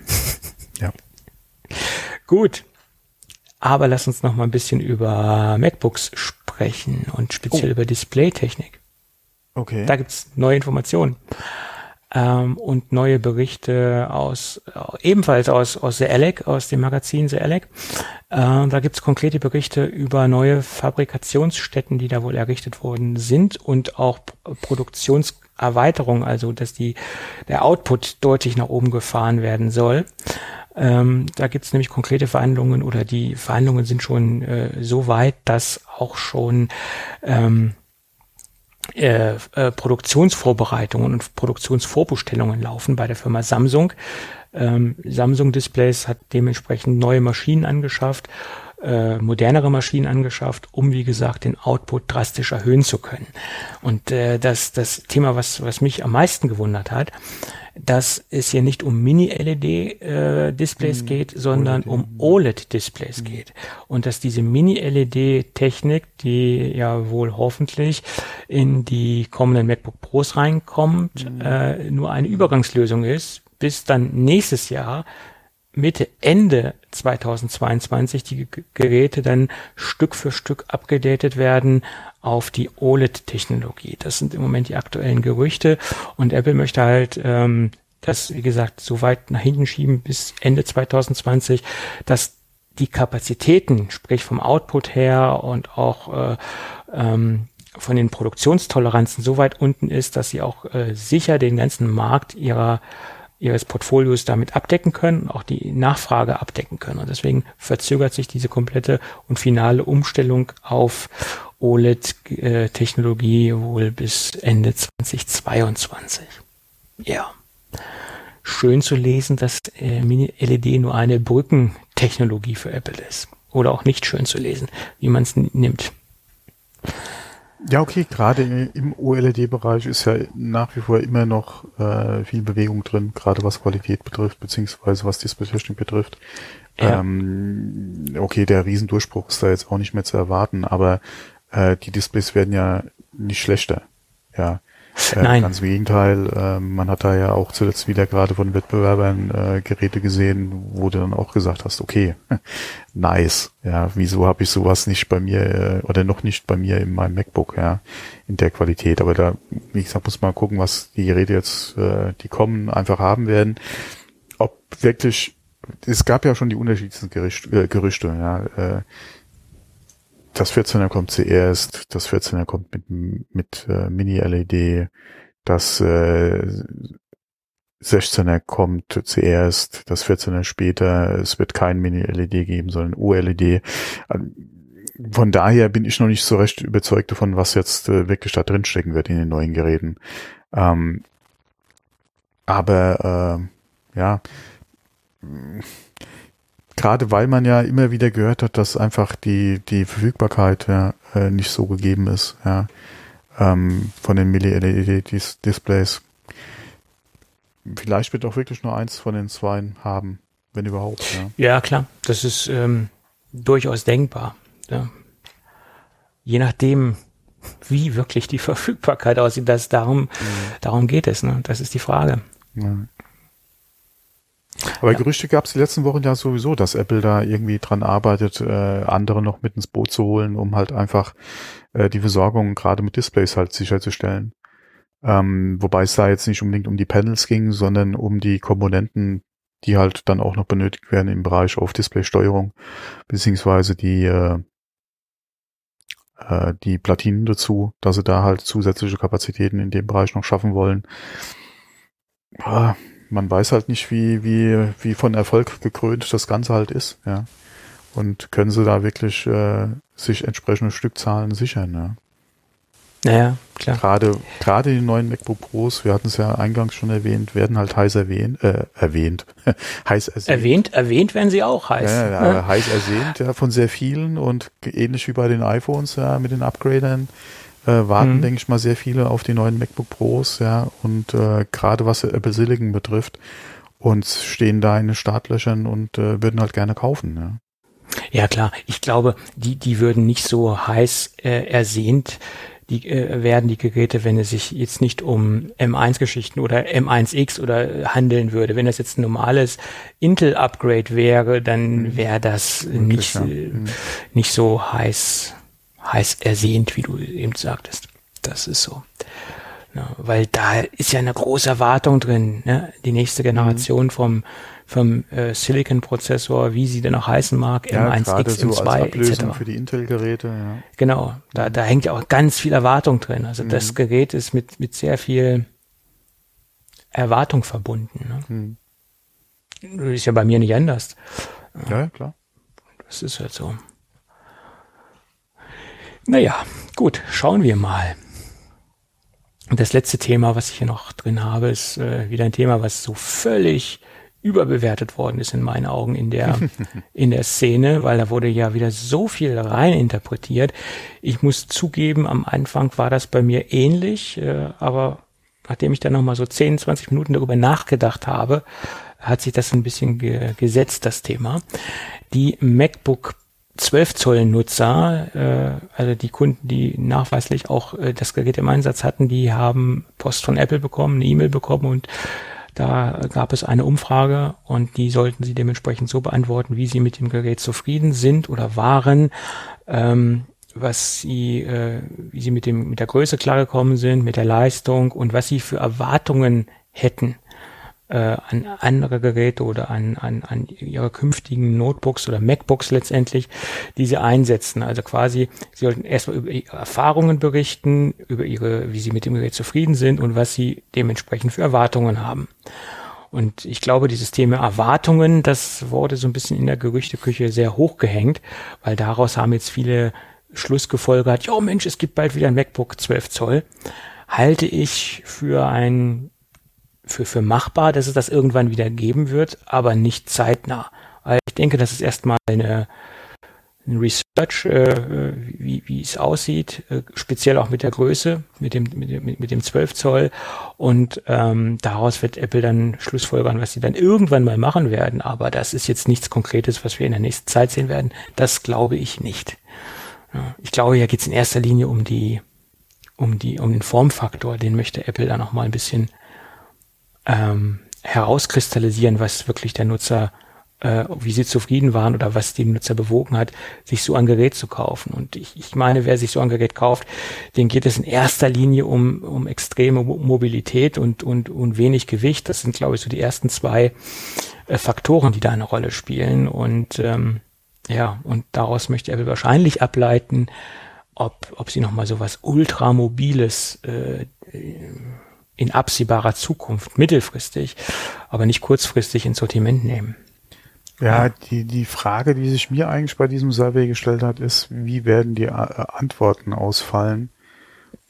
Ja. Gut. Aber lass uns noch mal ein bisschen über MacBooks sprechen und speziell oh. über Displaytechnik. Okay. Da gibt's neue Informationen ähm, und neue Berichte aus äh, ebenfalls aus aus The Alec, aus dem Magazin The Alec. Äh, da gibt's konkrete Berichte über neue Fabrikationsstätten, die da wohl errichtet worden sind und auch P- Produktionserweiterung, also dass die der Output deutlich nach oben gefahren werden soll. Ähm, da gibt's nämlich konkrete Verhandlungen oder die Verhandlungen sind schon äh, so weit, dass auch schon ähm, Äh, äh, Produktionsvorbereitungen und Produktionsvorbestellungen laufen bei der Firma Samsung. Ähm, Samsung Displays hat dementsprechend neue Maschinen angeschafft, äh, modernere Maschinen angeschafft, um wie gesagt den Output drastisch erhöhen zu können. Und äh, das, das Thema, was, was mich am meisten gewundert hat, dass es hier nicht um Mini-L E D-Displays äh, mhm. geht, sondern OLED. um O L E D-Displays mhm. geht. Und dass diese Mini-L E D-Technik, die ja wohl hoffentlich in die kommenden MacBook Pros reinkommt, mhm. äh, nur eine Übergangslösung ist, bis dann nächstes Jahr, Mitte, Ende zweitausendzweiundzwanzig, die G- Geräte dann Stück für Stück abgedatet werden auf die O L E D-Technologie. Das sind im Moment die aktuellen Gerüchte und Apple möchte halt ähm, das, wie gesagt, so weit nach hinten schieben bis Ende zweitausendzwanzig, dass die Kapazitäten, sprich vom Output her und auch äh, ähm, von den Produktionstoleranzen so weit unten ist, dass sie auch äh, sicher den ganzen Markt ihrer ihres Portfolios damit abdecken können, auch die Nachfrage abdecken können. Und deswegen verzögert sich diese komplette und finale Umstellung auf O L E D-Technologie wohl bis Ende zweitausendzweiundzwanzig. Ja, schön zu lesen, dass äh, Mini-L E D nur eine Brückentechnologie für Apple ist. Oder auch nicht schön zu lesen, wie man es nimmt. Ja, okay, gerade im O L E D-Bereich ist ja nach wie vor immer noch äh, viel Bewegung drin, gerade was Qualität betrifft, beziehungsweise was Display-Technik betrifft. Ja. Ähm, okay, der Riesendurchbruch ist da jetzt auch nicht mehr zu erwarten, aber äh, die Displays werden ja nicht schlechter. Ja, äh, Nein. Ganz im Gegenteil, äh, man hat da ja auch zuletzt wieder gerade von Wettbewerbern äh, Geräte gesehen, wo du dann auch gesagt hast, okay, nice. Ja, wieso habe ich sowas nicht bei mir äh, oder noch nicht bei mir in meinem MacBook, ja, in der Qualität. Aber da, wie gesagt, muss man gucken, was die Geräte jetzt, äh, die kommen, einfach haben werden. Ob wirklich, es gab ja schon die unterschiedlichsten Gerüchte, äh, Gerüchte ja, äh, das vierzehner kommt zuerst, das vierzehner kommt mit, mit äh, Mini-L E D, das äh, sechzehner kommt zuerst, das vierzehner später, es wird kein Mini-L E D geben, sondern O L E D. Von daher bin ich noch nicht so recht überzeugt davon, was jetzt äh, wirklich da drin stecken wird in den neuen Geräten. Ähm, aber äh, ja, gerade weil man ja immer wieder gehört hat, dass einfach die die Verfügbarkeit ja, äh, nicht so gegeben ist, ja, ähm, von den Mini-L E D-Displays. Vielleicht wird auch wirklich nur eins von den zweien haben, wenn überhaupt. Ja, ja klar, das ist ähm, durchaus denkbar. Ja. Je nachdem, wie wirklich die Verfügbarkeit aussieht, das darum, mhm. darum geht es. Ne? Das ist die Frage. Ja. Aber ja. Gerüchte gab es die letzten Wochen ja sowieso, dass Apple da irgendwie dran arbeitet, äh, andere noch mit ins Boot zu holen, um halt einfach äh, die Versorgung gerade mit Displays halt sicherzustellen. Ähm, wobei es da jetzt nicht unbedingt um die Panels ging, sondern um die Komponenten, die halt dann auch noch benötigt werden im Bereich auf Displaysteuerung, beziehungsweise die äh, äh, die Platinen dazu, dass sie da halt zusätzliche Kapazitäten in dem Bereich noch schaffen wollen. Ah. Man weiß halt nicht, wie, wie, wie von Erfolg gekrönt das Ganze halt ist, ja. Und können sie da wirklich äh, sich entsprechende Stückzahlen sichern, ja. Naja, klar. Gerade, gerade die neuen MacBook Pros, wir hatten es ja eingangs schon erwähnt, werden halt heiß erwähnt, äh, erwähnt, heiß ersehnt. Erwähnt, erwähnt werden sie auch heiß. Ja, ja, ne? Heiß ersehnt, ja, von sehr vielen und ähnlich wie bei den iPhones, ja, mit den Upgradern. Äh, warten, mhm. denke ich mal, sehr viele auf die neuen MacBook Pros, ja, und äh, gerade was Apple Silicon betrifft, uns stehen da in den Startlöchern und äh, würden halt gerne kaufen. Ja, ja klar, ich glaube, die die würden nicht so heiß äh, ersehnt die, äh, werden, die Geräte, wenn es sich jetzt nicht um M eins Geschichten oder M eins X oder handeln würde. Wenn das jetzt ein normales Intel-Upgrade wäre, dann wäre das mhm. nicht, ja. äh, mhm. nicht so heiß heiß ersehnt, wie du eben sagtest. Das ist so. Ja, weil da ist ja eine große Erwartung drin, ne? Die nächste Generation mhm. vom, vom äh, Silicon-Prozessor, wie sie denn auch heißen mag, ja, M eins X, so M zwei, et cetera. Für die Intel-Geräte, ja. Genau, da, da hängt ja auch ganz viel Erwartung drin. Also mhm. das Gerät ist mit, mit sehr viel Erwartung verbunden. Ne? Mhm. Ist ja bei mir nicht anders. Ja, ja, klar. Das ist halt so. Naja, gut, schauen wir mal. Das letzte Thema, was ich hier noch drin habe, ist äh, wieder ein Thema, was so völlig überbewertet worden ist in meinen Augen in der in der Szene, weil da wurde ja wieder so viel rein interpretiert. Ich muss zugeben, am Anfang war das bei mir ähnlich, äh, aber nachdem ich dann nochmal so zehn, zwanzig Minuten darüber nachgedacht habe, hat sich das ein bisschen ge- gesetzt, das Thema. Die MacBook zwölf Zoll Nutzer, äh, also die Kunden, die nachweislich auch äh, das Gerät im Einsatz hatten, die haben Post von Apple bekommen, eine E-Mail bekommen und da gab es eine Umfrage und die sollten sie dementsprechend so beantworten, wie sie mit dem Gerät zufrieden sind oder waren, ähm, was sie, äh, wie sie mit dem mit der Größe klargekommen sind, mit der Leistung und was sie für Erwartungen hätten an andere Geräte oder an, an, an ihre künftigen Notebooks oder MacBooks letztendlich, die sie einsetzen. Also quasi, sie sollten erstmal über ihre Erfahrungen berichten, über ihre, wie sie mit dem Gerät zufrieden sind und was sie dementsprechend für Erwartungen haben. Und ich glaube, dieses Thema Erwartungen, das wurde so ein bisschen in der Gerüchteküche sehr hochgehängt, weil daraus haben jetzt viele Schluss gefolgert, ja Mensch, es gibt bald wieder ein MacBook zwölf Zoll, halte ich für ein für für machbar, dass es das irgendwann wieder geben wird, aber nicht zeitnah. Weil ich denke, das ist erstmal eine, eine Research, äh, wie wie es aussieht, äh, speziell auch mit der Größe, mit dem mit, mit dem zwölf Zoll, und ähm, daraus wird Apple dann schlussfolgern, was sie dann irgendwann mal machen werden. Aber das ist jetzt nichts Konkretes, was wir in der nächsten Zeit sehen werden. Das glaube ich nicht. Ich glaube, hier geht es in erster Linie um die, um die, um den Formfaktor. Den möchte Apple da nochmal ein bisschen ähm, herauskristallisieren, was wirklich der Nutzer, äh, wie sie zufrieden waren oder was den Nutzer bewogen hat, sich so ein Gerät zu kaufen. Und ich, ich meine, wer sich so ein Gerät kauft, dem geht es in erster Linie um, um extreme Mobilität und, und, und wenig Gewicht. Das sind, glaube ich, so die ersten zwei äh, Faktoren, die da eine Rolle spielen. Und ähm, ja, und daraus möchte Apple wahrscheinlich ableiten, ob, ob sie nochmal sowas Ultramobiles äh, in absehbarer Zukunft, mittelfristig, aber nicht kurzfristig ins Sortiment nehmen. Ja, ja, die, die Frage, die sich mir eigentlich bei diesem Survey gestellt hat, ist, wie werden die Antworten ausfallen?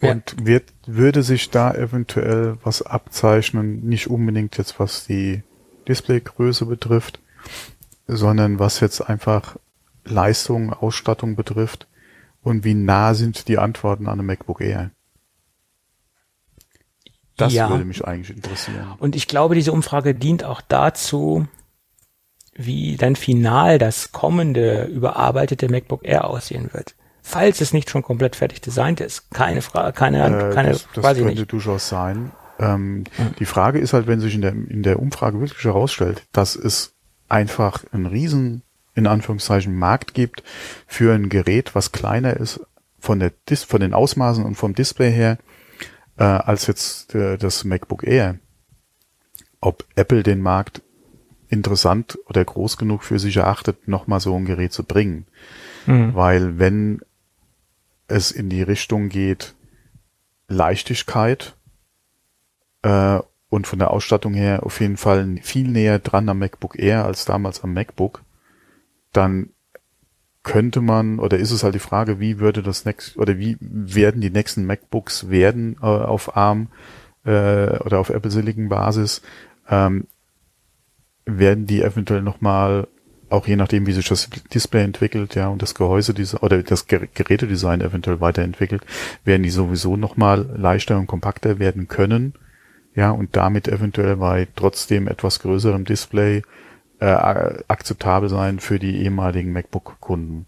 Und ja. wird, würde sich da eventuell was abzeichnen, nicht unbedingt jetzt was die Displaygröße betrifft, sondern was jetzt einfach Leistung, Ausstattung betrifft und wie nah sind die Antworten an einem MacBook Air? Das ja. würde mich eigentlich interessieren. Und ich glaube, diese Umfrage dient auch dazu, wie dann final das kommende überarbeitete MacBook Air aussehen wird. Falls es nicht schon komplett fertig designt ist. Keine Frage, keine Ahnung. Äh, keine, das das könnte nicht. durchaus sein. Ähm, hm. Die Frage ist halt, wenn sich in der, in der Umfrage wirklich herausstellt, dass es einfach einen riesen, in Anführungszeichen, Markt gibt für ein Gerät, was kleiner ist von der Dis- von den Ausmaßen und vom Display her, äh, als jetzt äh, das MacBook Air. Ob Apple den Markt interessant oder groß genug für sich erachtet, nochmal so ein Gerät zu bringen. Mhm. Weil wenn es in die Richtung geht, Leichtigkeit äh, und von der Ausstattung her auf jeden Fall viel näher dran am MacBook Air als damals am MacBook, dann könnte man, oder ist es halt die Frage, wie würde das nächste, oder wie werden die nächsten MacBooks werden äh, auf A R M äh, oder auf Apple Silicon Basis, ähm, werden die eventuell nochmal, auch je nachdem, wie sich das Display entwickelt, ja, und das Gehäuse, oder das Gerätedesign eventuell weiterentwickelt, werden die sowieso nochmal leichter und kompakter werden können. Ja, und damit eventuell bei trotzdem etwas größerem Display äh, akzeptabel sein für die ehemaligen MacBook-Kunden.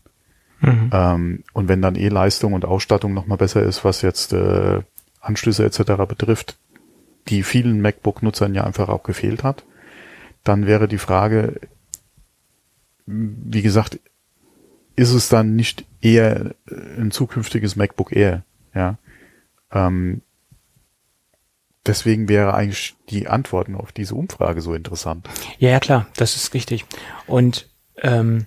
Mhm. Ähm, und wenn dann eh Leistung und Ausstattung nochmal besser ist, was jetzt äh, Anschlüsse et cetera betrifft, die vielen MacBook-Nutzern ja einfach auch gefehlt hat, dann wäre die Frage, wie gesagt, ist es dann nicht eher ein zukünftiges MacBook Air? Ja, ähm, deswegen wäre eigentlich die Antworten auf diese Umfrage so interessant. Ja, ja klar, das ist richtig. Und ähm,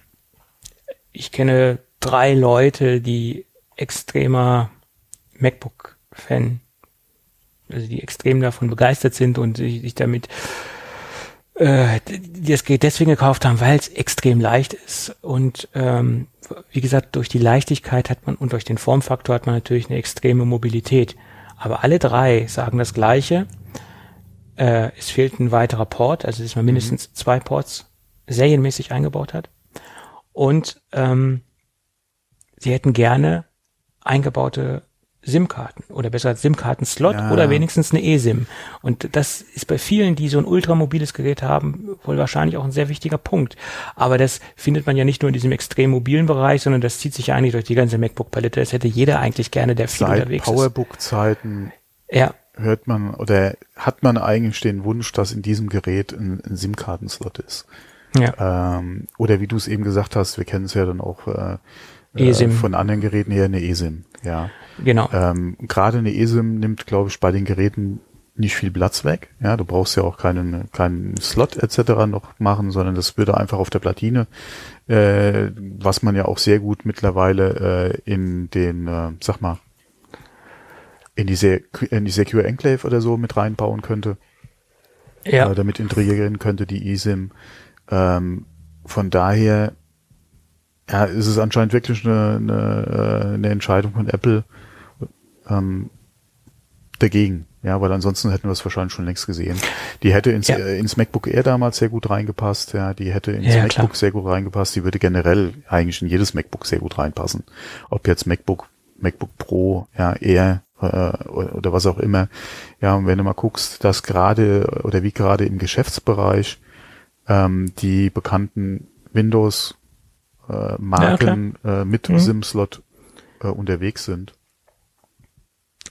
ich kenne drei Leute, die extremer MacBook-Fan, also die extrem davon begeistert sind und sich damit äh, die das Gerät deswegen gekauft haben, weil es extrem leicht ist. Und ähm, wie gesagt, durch die Leichtigkeit hat man und durch den Formfaktor hat man natürlich eine extreme Mobilität. Aber alle drei sagen das Gleiche. Äh, es fehlt ein weiterer Port, also dass man mindestens mhm. zwei Ports serienmäßig eingebaut hat. Und ähm, sie hätten gerne eingebaute SIM-Karten oder besser SIM-Karten-Slot ja. oder wenigstens eine eSIM. Und das ist bei vielen, die so ein ultramobiles Gerät haben, wohl wahrscheinlich auch ein sehr wichtiger Punkt. Aber das findet man ja nicht nur in diesem extrem mobilen Bereich, sondern das zieht sich ja eigentlich durch die ganze MacBook-Palette. Das hätte jeder eigentlich gerne, der viel Seit unterwegs Powerbook ist. Powerbook-Zeiten ja. hört man oder hat man eigentlich den Wunsch, dass in diesem Gerät ein, ein SIM-Karten-Slot ist. Ja. Ähm, oder wie du es eben gesagt hast, wir kennen es ja dann auch äh, eSIM. Von anderen Geräten her eine eSIM, ja. Genau. Ähm, gerade eine eSIM nimmt, glaube ich, bei den Geräten nicht viel Platz weg. Ja, du brauchst ja auch keinen, keinen Slot et cetera noch machen, sondern das würde einfach auf der Platine, äh, was man ja auch sehr gut mittlerweile äh, in den, äh, sag mal, in die, Se- in die Secure Enclave oder so mit reinbauen könnte. Ja. Äh, damit integrieren könnte die eSIM. Ähm, von daher ja, es ist anscheinend wirklich eine, eine, eine Entscheidung von Apple ähm, dagegen. Ja, weil ansonsten hätten wir es wahrscheinlich schon längst gesehen. Die hätte ins, ja. äh, ins MacBook Air damals sehr gut reingepasst. Ja, die hätte ins ja, ja, MacBook klar. sehr gut reingepasst. Die würde generell eigentlich in jedes MacBook sehr gut reinpassen. Ob jetzt MacBook, MacBook Pro, ja, Air äh, oder was auch immer. Ja, und wenn du mal guckst, dass gerade oder wie gerade im Geschäftsbereich ähm, die bekannten Windows äh, Marken ja, äh, mit mhm. SIM-Slot äh, unterwegs sind.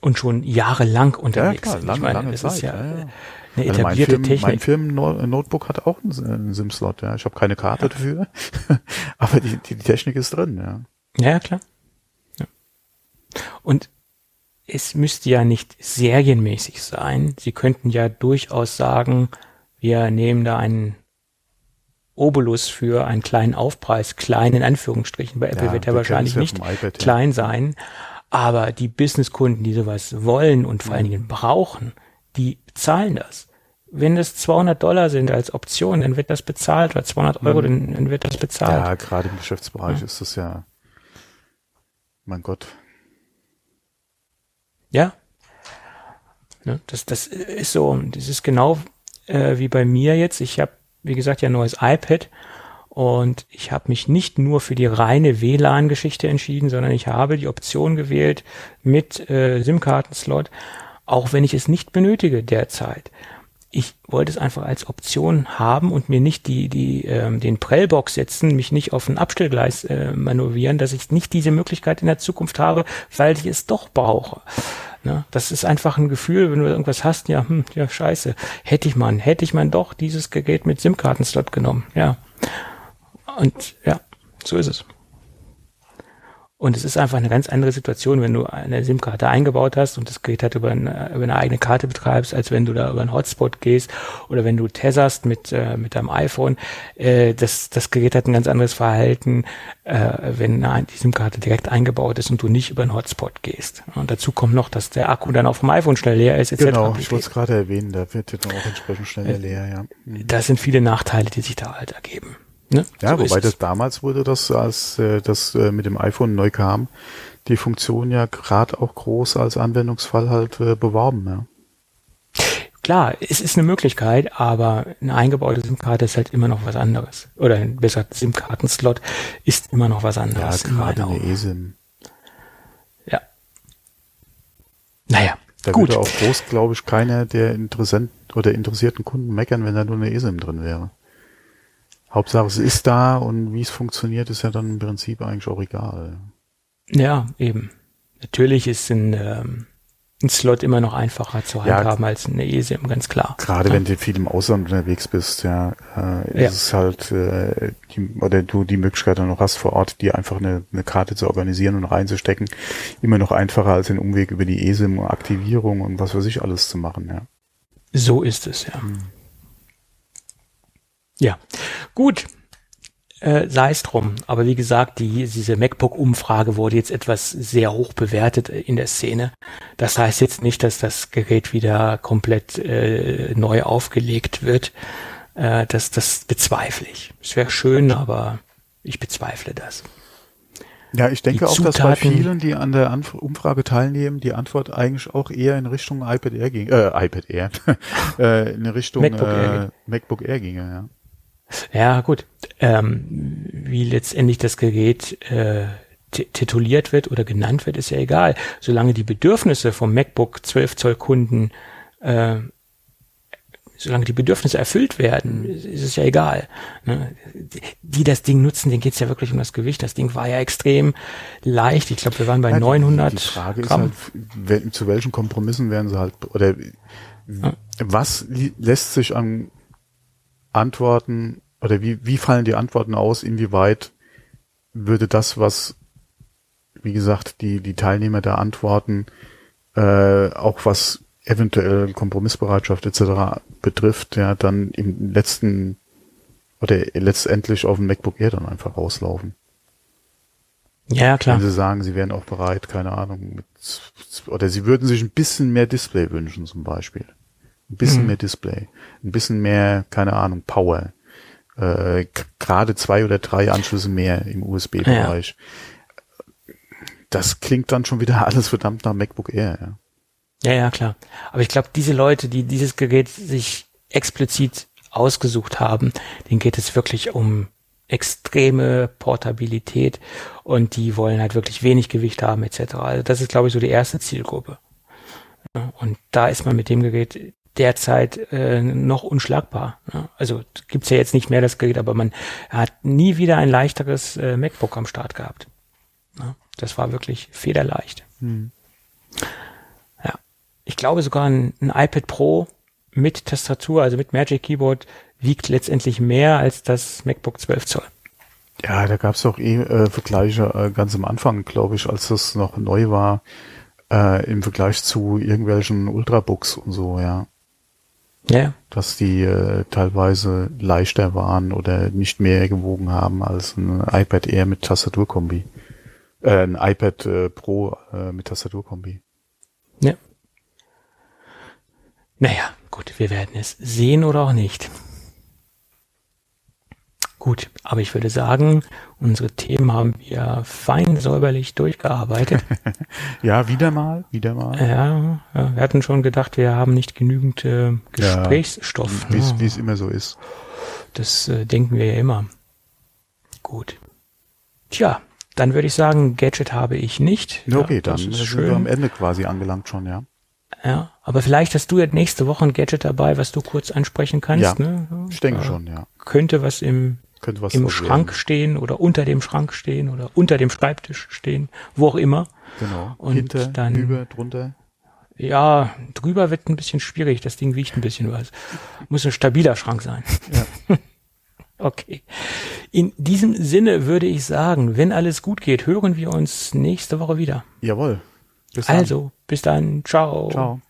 Und schon jahrelang unterwegs. Ja, klar, lange, ich meine, lange das Zeit, ist ja, ja, ja. eine etablierte also mein Firmen, Technik. Mein Firmen-Notebook hat auch einen SIM-Slot. Ja. Ich habe keine Karte ja. dafür, aber die, die Technik ist drin. Ja, ja klar. Ja. Und es müsste ja nicht serienmäßig sein. Sie könnten ja durchaus sagen, wir nehmen da einen Obolus für einen kleinen Aufpreis, klein in Anführungsstrichen. Bei Apple ja, wird er wahrscheinlich nicht iPad, klein ja. sein. Aber die Businesskunden, die sowas wollen und vor allen Dingen brauchen, die zahlen das. Wenn das zweihundert Dollar sind als Option, dann wird das bezahlt. Oder zweihundert Euro, dann, dann wird das bezahlt. Ja, gerade im Geschäftsbereich ja. ist das ja, mein Gott. Ja, das, das ist so, das ist genau äh, wie bei mir jetzt. Ich habe, wie gesagt, ja ein neues iPad. Und ich habe mich nicht nur für die reine W LAN-Geschichte entschieden, sondern ich habe die Option gewählt mit äh, SIM-Karten-Slot, auch wenn ich es nicht benötige derzeit. Ich wollte es einfach als Option haben und mir nicht die, die, ähm, den Prellbox setzen, mich nicht auf ein Abstellgleis äh, manövrieren, dass ich nicht diese Möglichkeit in der Zukunft habe, weil ich es doch brauche. Ne? Das ist einfach ein Gefühl, wenn du irgendwas hast, ja, hm, ja, scheiße, hätte ich man, hätte ich man doch dieses Gerät mit SIM-Karten-Slot genommen, ja. Und ja, so ist es. Und es ist einfach eine ganz andere Situation, wenn du eine SIM-Karte eingebaut hast und das Gerät halt über eine, über eine eigene Karte betreibst, als wenn du da über einen Hotspot gehst oder wenn du tetherst mit, äh, mit deinem iPhone. Äh, das, das Gerät hat ein ganz anderes Verhalten, äh, wenn eine, die SIM-Karte direkt eingebaut ist und du nicht über einen Hotspot gehst. Und dazu kommt noch, dass der Akku dann auf dem iPhone schnell leer ist, et cetera. Genau, ich wollte es gerade erwähnen, da wird jetzt auch entsprechend schneller leer, ja. Mhm. Das sind viele Nachteile, die sich da halt ergeben. Ne? Ja, so wobei das damals wurde, das, als äh, das äh, mit dem iPhone neu kam, die Funktion ja gerade auch groß als Anwendungsfall halt äh, beworben. Ja. Klar, es ist eine Möglichkeit, aber eine eingebaute SIM-Karte ist halt immer noch was anderes. Oder besser gesagt, SIM-Karten-Slot ist immer noch was anderes. Ja, gerade eine eSIM. Ja. Naja, da gut. Da würde auch groß, glaube ich, keiner der Interessenten oder interessierten Kunden meckern, wenn da nur eine eSIM drin wäre. Hauptsache es ist da und wie es funktioniert, ist ja dann im Prinzip eigentlich auch egal. Ja, eben. Natürlich ist ein, ähm, ein Slot immer noch einfacher zu handhaben ja, als eine eSIM, ganz klar. Gerade ja. wenn du viel im Ausland unterwegs bist, ja, äh, ist ja. es halt, äh, die, oder du die Möglichkeit dann noch hast vor Ort, dir einfach eine, eine Karte zu organisieren und reinzustecken, immer noch einfacher als den Umweg über die eSIM und Aktivierung und was weiß ich alles zu machen, ja. So ist es, ja. Hm. Ja, gut, äh, sei es drum. Aber wie gesagt, die, diese MacBook-Umfrage wurde jetzt etwas sehr hoch bewertet in der Szene. Das heißt jetzt nicht, dass das Gerät wieder komplett äh, neu aufgelegt wird. Äh, das, das bezweifle ich. Es wäre schön, aber ich bezweifle das. Ja, ich denke die auch, Zutaten, dass bei vielen, die an der Anf- Umfrage teilnehmen, die Antwort eigentlich auch eher in Richtung iPad Air ging. Äh, iPad Air. äh, in Richtung MacBook Air, äh, MacBook Air ginge, ja. Ja, gut. Ähm, wie letztendlich das Gerät äh, t- tituliert wird oder genannt wird, ist ja egal. Solange die Bedürfnisse vom MacBook zwölf Zoll Kunden, äh, solange die Bedürfnisse erfüllt werden, ist es ja egal. Ne? Die das Ding nutzen, denen geht's ja wirklich um das Gewicht. Das Ding war ja extrem leicht. Ich glaube, wir waren bei ja, neunhundert Gramm. Die Frage Gramm. Ist halt, zu welchen Kompromissen werden sie halt, oder ja. was li- lässt sich an Antworten oder wie, wie fallen die Antworten aus? Inwieweit würde das, was, wie gesagt, die, die Teilnehmer da antworten, äh, auch was eventuell Kompromissbereitschaft et cetera betrifft, ja, dann im letzten oder letztendlich auf dem MacBook Air dann einfach rauslaufen? Ja, klar. Wenn sie sagen, sie wären auch bereit, keine Ahnung, mit, oder sie würden sich ein bisschen mehr Display wünschen zum Beispiel. Ein bisschen mhm. mehr Display, ein bisschen mehr, keine Ahnung, Power, äh, gerade zwei oder drei Anschlüsse mehr im U S B-Bereich. Ja. Das klingt dann schon wieder alles verdammt nach MacBook Air. Ja. Ja, ja, klar. Aber ich glaube, diese Leute, die dieses Gerät sich explizit ausgesucht haben, denen geht es wirklich um extreme Portabilität und die wollen halt wirklich wenig Gewicht haben et cetera. Also das ist, glaube ich, so die erste Zielgruppe. Und da ist man mit dem Gerät derzeit äh, noch unschlagbar. Also gibt's ja jetzt nicht mehr das Gerät, aber man hat nie wieder ein leichteres äh, MacBook am Start gehabt. Das war wirklich federleicht. Hm. Ich glaube sogar ein, ein iPad Pro mit Tastatur, also mit Magic Keyboard, wiegt letztendlich mehr als das MacBook zwölf Zoll. Ja, da gab es auch eh äh, Vergleiche äh, ganz am Anfang, glaube ich, als das noch neu war, äh, im Vergleich zu irgendwelchen Ultrabooks und so, ja. Ja. Dass die äh, teilweise leichter waren oder nicht mehr gewogen haben als ein iPad Air mit Tastaturkombi. Äh, ein iPad äh, Pro äh, mit Tastaturkombi. Ja. Naja, gut, wir werden es sehen oder auch nicht. Gut, aber ich würde sagen, unsere Themen haben wir fein säuberlich durchgearbeitet. Ja, wieder mal, wieder mal. Ja, wir hatten schon gedacht, wir haben nicht genügend äh, Gesprächsstoff. Ja, wie ne? es immer so ist. Das äh, denken wir ja immer. Gut. Tja, dann würde ich sagen, Gadget habe ich nicht. Okay, ja, dann sind schön. wir am Ende quasi angelangt schon, ja. Ja, aber vielleicht hast du ja nächste Woche ein Gadget dabei, was du kurz ansprechen kannst. Ja, ne? Ich denke äh, schon, ja. Könnte was im, könnte was im Schrank werden. stehen oder unter dem Schrank stehen oder unter dem Schreibtisch stehen, wo auch immer. Genau, und hinter, dann, über, drunter. Ja, drüber wird ein bisschen schwierig, das Ding wiegt ein bisschen was. Muss ein stabiler Schrank sein. Ja. Okay. In diesem Sinne würde ich sagen, wenn alles gut geht, hören wir uns nächste Woche wieder. Jawohl. Bis dann. Also, bis dann. Ciao. Ciao.